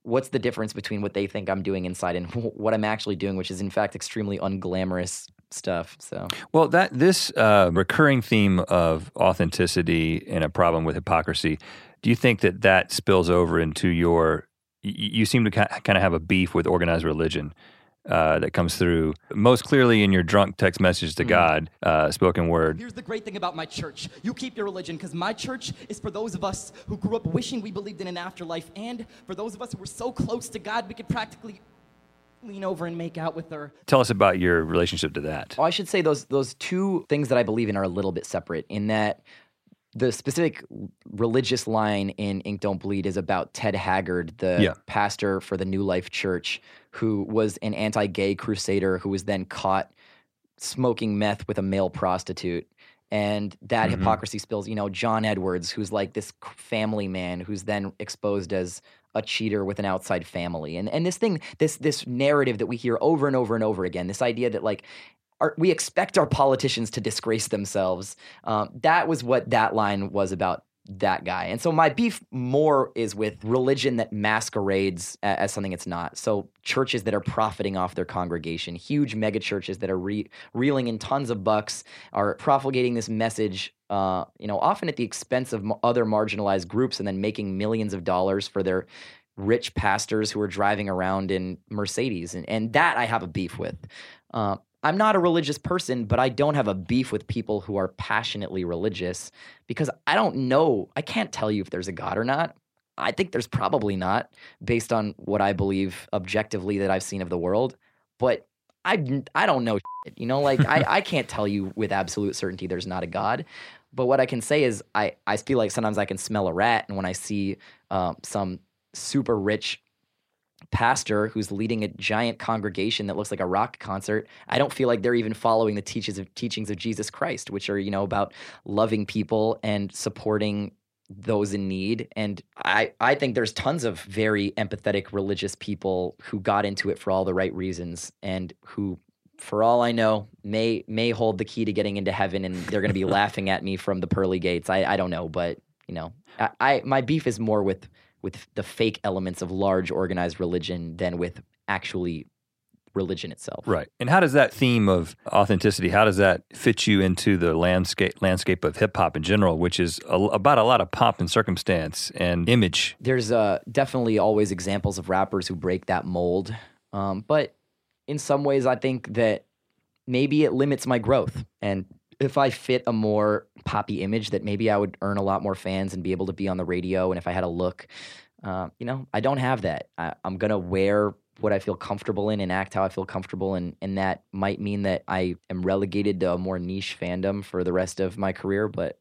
What's the difference between what they think I'm doing inside and what I'm actually doing, which is in fact extremely unglamorous stuff. So, well, that this uh, recurring theme of authenticity and a problem with hypocrisy, do you think that that spills over into your? You seem to kind of have a beef with organized religion uh, that comes through most clearly in your drunk text message to mm. God, uh, spoken word. Here's the great thing about my church: you keep your religion, because my church is for those of us who grew up wishing we believed in an afterlife, and for those of us who were so close to God we could practically lean over and make out with her. Tell us about your relationship to that. Well, I should say those those two things that I believe in are a little bit separate, in that the specific religious line in Ink Don't Bleed is about Ted Haggard, the yeah. pastor for the New Life Church, who was an anti-gay crusader who was then caught smoking meth with a male prostitute. And that mm-hmm. hypocrisy spills, you know, John Edwards, who's like this family man who's then exposed as a cheater with an outside family. And and this thing, this this narrative that we hear over and over and over again, this idea that like, Our, we expect our politicians to disgrace themselves. Um, that was what that line was about, that guy. And so my beef more is with religion that masquerades as, as something it's not. So churches that are profiting off their congregation, huge mega churches that are re- reeling in tons of bucks, are profligating this message, uh, you know, often at the expense of m- other marginalized groups, and then making millions of dollars for their rich pastors who are driving around in Mercedes. And, and that I have a beef with. Uh, I'm not a religious person, but I don't have a beef with people who are passionately religious, because I don't know. I can't tell you if there's a God or not. I think there's probably not, based on what I believe objectively that I've seen of the world. But I, I don't know shit, you know, like I, I can't tell you with absolute certainty there's not a God. But what I can say is I, I feel like sometimes I can smell a rat. And when I see um, some super rich pastor who's leading a giant congregation that looks like a rock concert, I don't feel like they're even following the teachings of teachings of Jesus Christ, which are, you know, about loving people and supporting those in need. And I, I think there's tons of very empathetic religious people who got into it for all the right reasons, and who, for all I know, may may hold the key to getting into heaven, and they're going to be laughing at me from the pearly gates. I, I don't know, but, you know, I, I my beef is more with with the fake elements of large organized religion than with actually religion itself. Right. And how does that theme of authenticity, how does that fit you into the landscape landscape of hip-hop in general, which is a, about a lot of pomp and circumstance and image? There's uh, definitely always examples of rappers who break that mold. Um, but in some ways, I think that maybe it limits my growth. And if I fit a more poppy image, that maybe I would earn a lot more fans and be able to be on the radio. And if I had a look, uh, you know, I don't have that. I, I'm going to wear what I feel comfortable in and act how I feel comfortable in. And that might mean that I am relegated to a more niche fandom for the rest of my career, but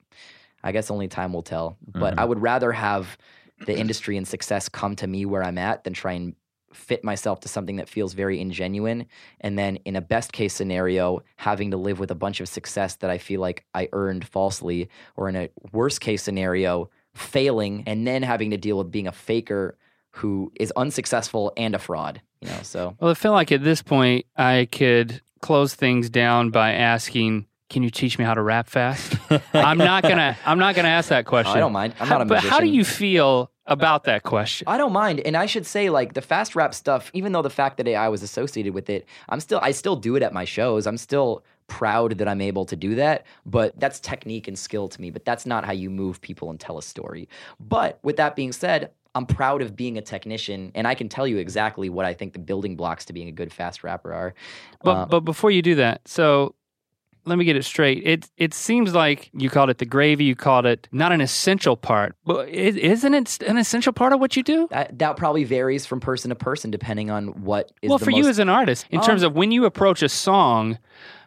I guess only time will tell. Mm-hmm. But I would rather have the industry and success come to me where I'm at than try and fit myself to something that feels very ingenuine, and then in a best case scenario having to live with a bunch of success that I feel like I earned falsely, or in a worst case scenario failing and then having to deal with being a faker who is unsuccessful and a fraud, you know. So well, I feel like at this point I could close things down by asking, can you teach me how to rap fast? I'm not gonna I'm not gonna ask that question. Oh, I don't mind. I'm not a musician. But how do you feel about that question? I don't mind. And I should say, like, the fast rap stuff, even though the fact that I was associated with it, I'm still, I still do it at my shows. I'm still proud that I'm able to do that, but that's technique and skill to me, but that's not how you move people and tell a story. But with that being said, I'm proud of being a technician, and I can tell you exactly what I think the building blocks to being a good fast rapper are. But, um, but before you do that, so let me get it straight. It it seems like you called it the gravy, you called it not an essential part. Well, it, isn't it an essential part of what you do? That, that probably varies from person to person depending on what is well, the Well, for most... you as an artist, in um, terms of when you approach a song,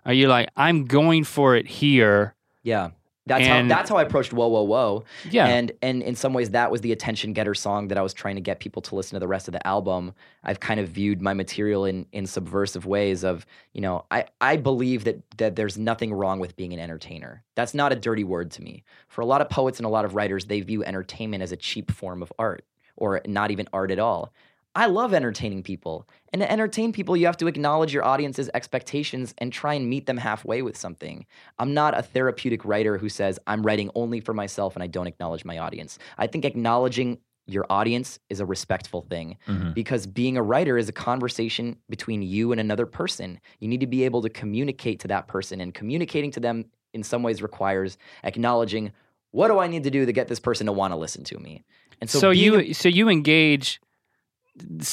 are you like, I'm going for it here? Yeah. That's and, how that's how I approached Whoa, Whoa, Whoa. Yeah. And, and in some ways, that was the attention getter song that I was trying to get people to listen to the rest of the album. I've kind of viewed my material in, in subversive ways of, you know, I, I believe that, that there's nothing wrong with being an entertainer. That's not a dirty word to me. For a lot of poets and a lot of writers, they view entertainment as a cheap form of art or not even art at all. I love entertaining people. And to entertain people, you have to acknowledge your audience's expectations and try and meet them halfway with something. I'm not a therapeutic writer who says, I'm writing only for myself and I don't acknowledge my audience. I think acknowledging your audience is a respectful thing mm-hmm. because being a writer is a conversation between you and another person. You need to be able to communicate to that person, and communicating to them in some ways requires acknowledging, what do I need to do to get this person to want to listen to me? And so, so you, a- so you engage...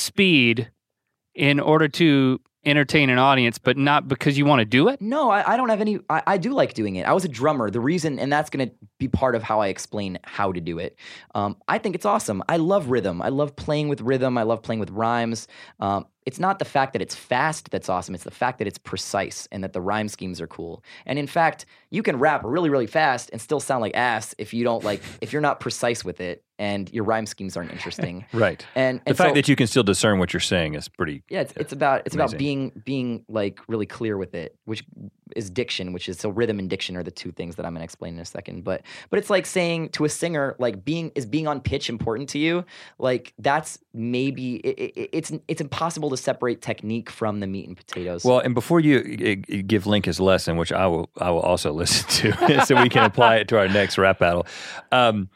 speed in order to entertain an audience, but not because you want to do it? No, I, I don't have any, I, I do like doing it. I was a drummer. The reason, and that's going to be part of how I explain how to do it. Um, I think it's awesome. I love rhythm. I love playing with rhythm. I love playing with rhymes. Um, It's not the fact that it's fast that's awesome. It's the fact that it's precise and that the rhyme schemes are cool. And in fact, you can rap really, really fast and still sound like ass if you don't like, if you're not precise with it and your rhyme schemes aren't interesting. Right. And, and the fact so, that you can still discern what you're saying is pretty. Yeah, it's, it's about it's amazing. about being being like really clear with it, which is diction, which is so rhythm and diction are the two things that I'm going to explain in a second. But but it's like saying to a singer, like being is being on pitch important to you? Like that's maybe it, it, it's it's impossible to separate technique from the meat and potatoes. Well, and before you uh, give Link his lesson, which I will, I will also listen to, so we can apply it to our next rap battle. Um,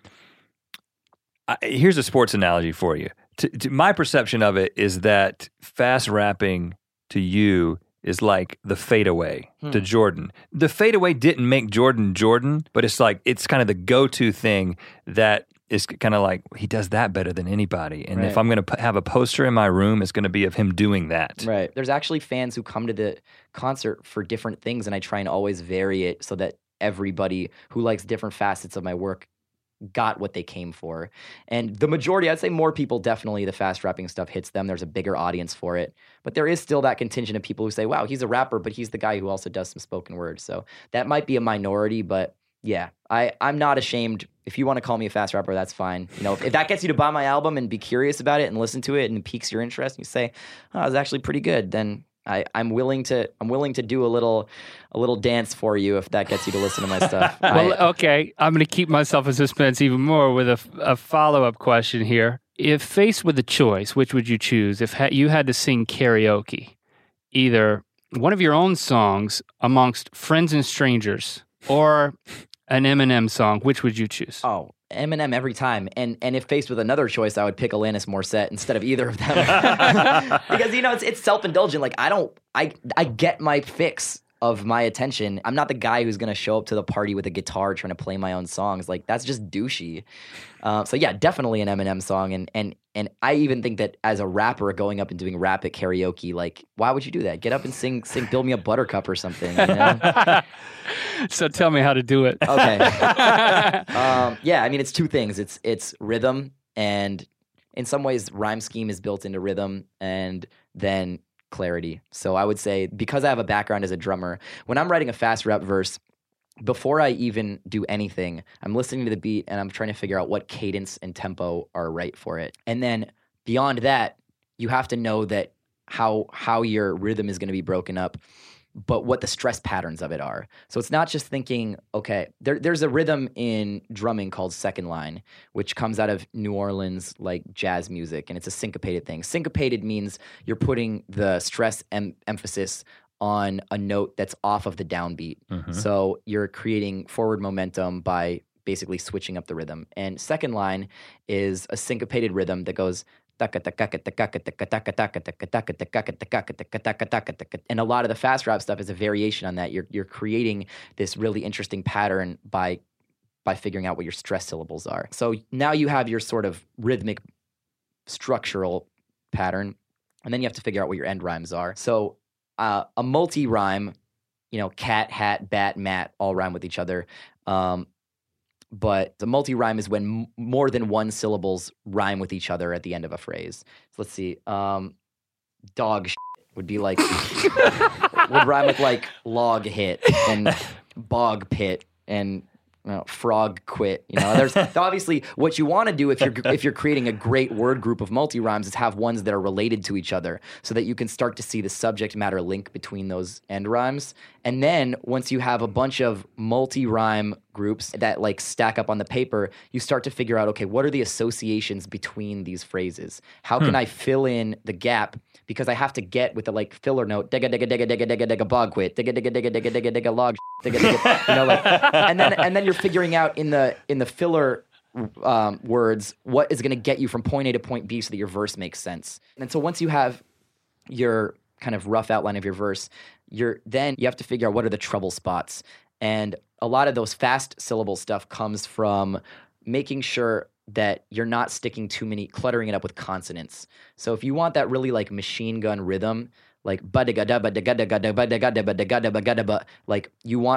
I, here's a sports analogy for you. To, to my perception of it is that fast rapping to you is like the fadeaway hmm. to Jordan. The fadeaway didn't make Jordan Jordan, but it's like it's kind of the go-to thing that. It's kind of like, he does that better than anybody. And right. if I'm going to p- have a poster in my room, it's going to be of him doing that. Right. There's actually fans who come to the concert for different things, and I try and always vary it so that everybody who likes different facets of my work got what they came for. And the majority, I'd say more people, definitely the fast rapping stuff hits them. There's a bigger audience for it. But there is still that contingent of people who say, wow, he's a rapper, but he's the guy who also does some spoken word. So that might be a minority, but... Yeah, I, I'm not ashamed. If you want to call me a fast rapper, that's fine. You know, if, if that gets you to buy my album and be curious about it and listen to it and it piques your interest and you say, oh, it's actually pretty good, then I, I'm willing to I'm willing to do a little a little dance for you if that gets you to listen to my stuff. Well, I, okay, I'm going to keep myself in suspense even more with a, a follow-up question here. If faced with a choice, which would you choose if ha- you had to sing karaoke, either one of your own songs amongst friends and strangers or... an Eminem song, which would you choose? Oh, Eminem every time. And and if faced with another choice, I would pick Alanis Morissette instead of either of them. Because, you know, it's it's self-indulgent. Like, I don't, I I get my fix of my attention. I'm not the guy who's going to show up to the party with a guitar trying to play my own songs. Like, that's just douchey. Uh, so, yeah, definitely an Eminem song. And, and, and I even think that as a rapper going up and doing rap at karaoke, like, why would you do that? Get up and sing, sing Build Me a Buttercup or something, you know? So tell me how to do it. Okay. um, yeah, I mean, it's two things. It's It's rhythm, and in some ways, rhyme scheme is built into rhythm, and then... clarity. So I would say, because I have a background as a drummer, when I'm writing a fast rap verse, before I even do anything, I'm listening to the beat and I'm trying to figure out what cadence and tempo are right for it. And then beyond that, you have to know that how how your rhythm is going to be broken up, but what the stress patterns of it are. So it's not just thinking, okay, there, there's a rhythm in drumming called second line, which comes out of New Orleans, like jazz music, and it's a syncopated thing. Syncopated means you're putting the stress em- emphasis on a note that's off of the downbeat. Mm-hmm. So you're creating forward momentum by basically switching up the rhythm. And second line is a syncopated rhythm that goes... and a lot of the fast rap stuff is a variation on that. You're you're creating this really interesting pattern by by figuring out what your stress syllables are. So now you have your sort of rhythmic structural pattern, and then you have to figure out what your end rhymes are. So uh, a multi-rhyme you know, cat, hat, bat, mat all rhyme with each other. Um, but the multi-rhyme is when m- more than one syllables rhyme with each other at the end of a phrase. So let's see. Um, dog shit would be like, would rhyme with like log hit and bog pit and well, frog quit. You know, there's obviously what you want to do if you're if you're creating a great word group of multi-rhymes is have ones that are related to each other so that you can start to see the subject matter link between those end rhymes. And then once you have a bunch of multi-rhyme groups that like stack up on the paper, you start to figure out, okay, what are the associations between these phrases? How hmm. can I fill in the gap? Because I have to get with the like filler note, digga digga digga digga digga digga bog quit, digga digga digga digga digga digga log, digga digga, you know, like, and then and then you're figuring out in the in the filler um, words what is going to get you from point A to point B so that your verse makes sense. And so once you have your kind of rough outline of your verse, you're then you have to figure out what are the trouble spots. And a lot of those fast syllable stuff comes from making sure that you're not sticking too many, cluttering it up with consonants. So if you want that really like machine gun rhythm, like like you want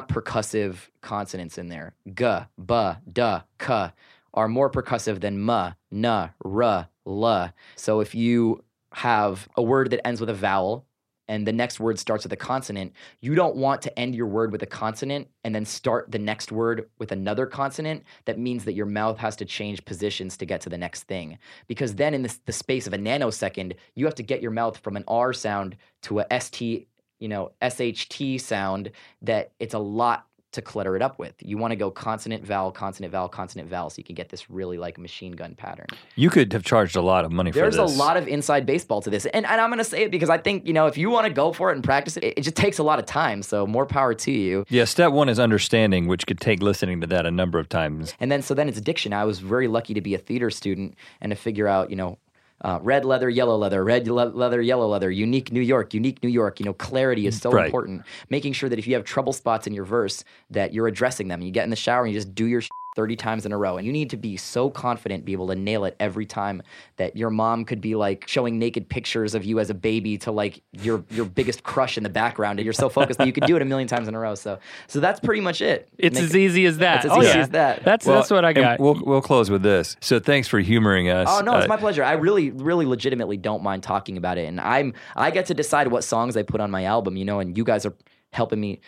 percussive consonants in there. G, b, d, k are more percussive than m, n, r, l. So if you have a word that ends with a vowel and the next word starts with a consonant, you don't want to end your word with a consonant and then start the next word with another consonant. That means that your mouth has to change positions to get to the next thing. Because then in the, the space of a nanosecond, you have to get your mouth from an R sound to a S T, you know, S H T sound that it's a lot to clutter it up with. You want to go consonant, vowel, consonant, vowel, consonant, vowel, so you can get this really like machine gun pattern. You could have charged a lot of money There's for this. There's a lot of inside baseball to this. And, and I'm going to say it because I think, you know, if you want to go for it and practice it, it just takes a lot of time. So more power to you. Yeah, step one is understanding, which could take listening to that a number of times. And then, so then it's diction. I was very lucky to be a theater student and to figure out, you know, Uh, red leather, yellow leather, red le- leather, yellow leather, unique New York, unique New York. You know, clarity is so right. important. Making sure that if you have trouble spots in your verse that you're addressing them. You get in the shower and you just do your sh- thirty times in a row. And you need to be so confident, be able to nail it every time that your mom could be like showing naked pictures of you as a baby to like your your biggest crush in the background. And you're so focused that you could do it a million times in a row. So so that's pretty much it. It's Make, as easy as that. It's as oh, easy yeah. as that. That's, well, that's what I got. We'll, we'll close with this. So thanks for humoring us. Oh, no, it's uh, my pleasure. I really, really legitimately don't mind talking about it. And I'm I get to decide what songs I put on my album, you know, and you guys are helping me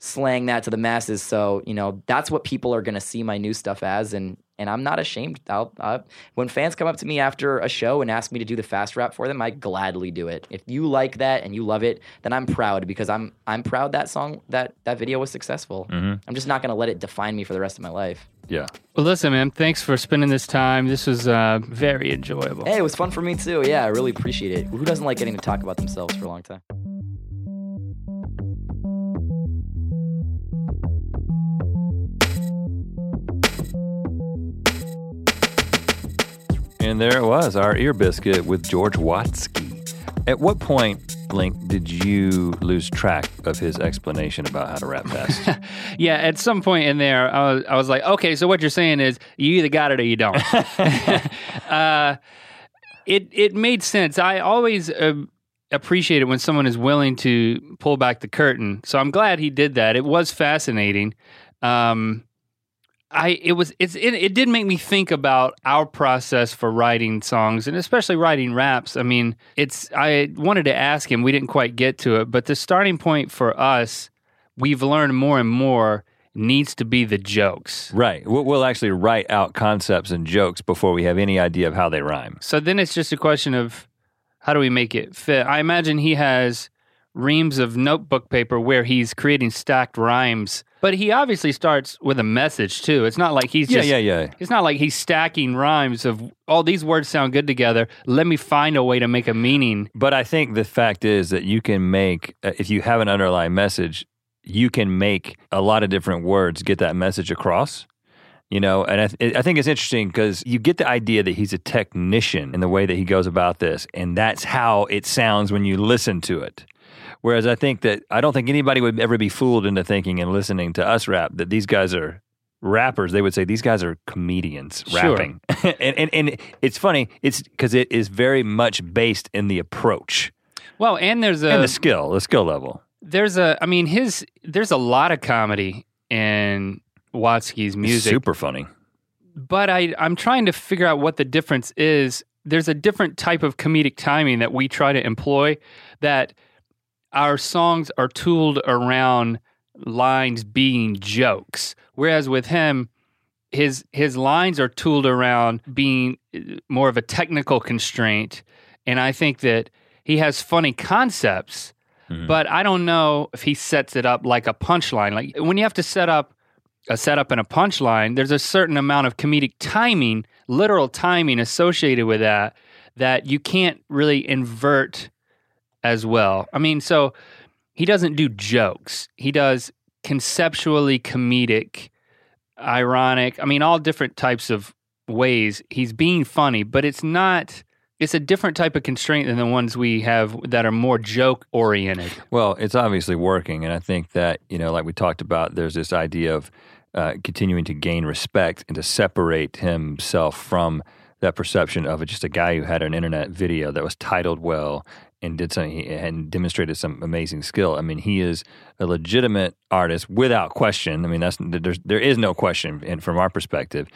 slang that to the masses, so you know that's what people are going to see my new stuff as, and and I'm not ashamed. I'll, I'll, when fans come up to me after a show and ask me to do the fast rap for them, I gladly do it. If you like that and you love it, then I'm proud because I'm I'm proud that song that that video was successful. Mm-hmm. I'm just not going to let it define me for the rest of my life. Yeah. Well, listen, man. Thanks for spending this time. This was uh, very enjoyable. Hey, it was fun for me too. Yeah, I really appreciate it. Who doesn't like getting to talk about themselves for a long time? And there it was, our ear biscuit with George Watsky. At what point, Link, did you lose track of his explanation about how to rap fast? Yeah, at some point in there, I was, I was like, okay, so what you're saying is you either got it or you don't. uh, it it made sense. I always uh, appreciate it when someone is willing to pull back the curtain. So I'm glad he did that. It was fascinating. Um I it was it's it, it did make me think about our process for writing songs and especially writing raps. I mean, it's I wanted to ask him, we didn't quite get to it, but the starting point for us, we've learned more and more, needs to be the jokes. Right. We'll actually write out concepts and jokes before we have any idea of how they rhyme. So then it's just a question of how do we make it fit? I imagine he has reams of notebook paper where he's creating stacked rhymes. But he obviously starts with a message, too. It's not like he's yeah, just... Yeah, yeah, yeah. It's not like he's stacking rhymes of, oh, these words sound good together. Let me find a way to make a meaning. But I think the fact is that you can make, if you have an underlying message, you can make a lot of different words get that message across. You know, and I, th- I think it's interesting because you get the idea that he's a technician in the way that he goes about this, and that's how it sounds when you listen to it. Whereas I think that, I don't think anybody would ever be fooled into thinking and listening to us rap that these guys are rappers. They would say these guys are comedians rapping. Sure. and, and and it's funny, it's because it is very much based in the approach. Well, and there's a... And the skill, the skill level. There's a, I mean, his, there's a lot of comedy in Watsky's music. It's super funny. But I, I'm trying to figure out what the difference is. There's a different type of comedic timing that we try to employ, that our songs are tooled around lines being jokes. Whereas with him, his his lines are tooled around being more of a technical constraint. And I think that he has funny concepts, mm-hmm. but I don't know if he sets it up like a punchline. Like when you have to set up a setup and a punchline, there's a certain amount of comedic timing, literal timing associated with that, that you can't really invert as well. I mean, so he doesn't do jokes. He does conceptually comedic, ironic, I mean, all different types of ways. He's being funny, but it's not, it's a different type of constraint than the ones we have that are more joke-oriented. Well, it's obviously working, and I think that, you know, like we talked about, there's this idea of uh, continuing to gain respect and to separate himself from that perception of just a guy who had an internet video that was titled well and did something and demonstrated some amazing skill. I mean, he is a legitimate artist without question. I mean, that's there's, there is no question in, from our perspective.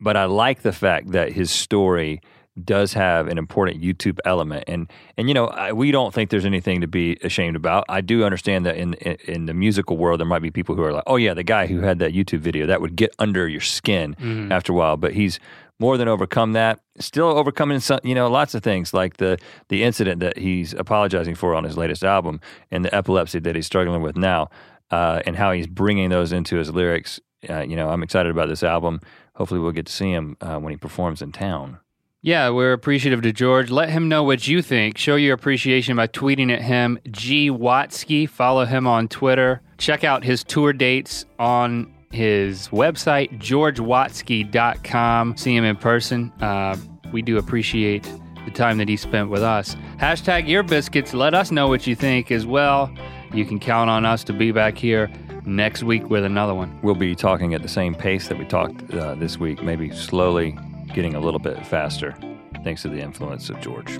But I like the fact that his story does have an important YouTube element, and and you know I, we don't think there's anything to be ashamed about. I do understand that in, in in the musical world there might be people who are like, oh yeah, the guy who had that YouTube video that would get under your skin mm. after a while, but he's more than overcome that. Still overcoming some, you know, lots of things like the the incident that he's apologizing for on his latest album and the epilepsy that he's struggling with now, uh, and how he's bringing those into his lyrics. Uh, you know, I'm excited about this album. Hopefully, we'll get to see him uh, when he performs in town. Yeah, we're appreciative to George. Let him know what you think. Show your appreciation by tweeting at him, G. Watsky. Follow him on Twitter. Check out his tour dates on his website, george watsky dot com. See him in person. Uh, we do appreciate the time that he spent with us. Hashtag Ear Biscuits. Let us know what you think as well. You can count on us to be back here next week with another one. We'll be talking at the same pace that we talked uh, this week, maybe slowly, getting a little bit faster, thanks to the influence of George.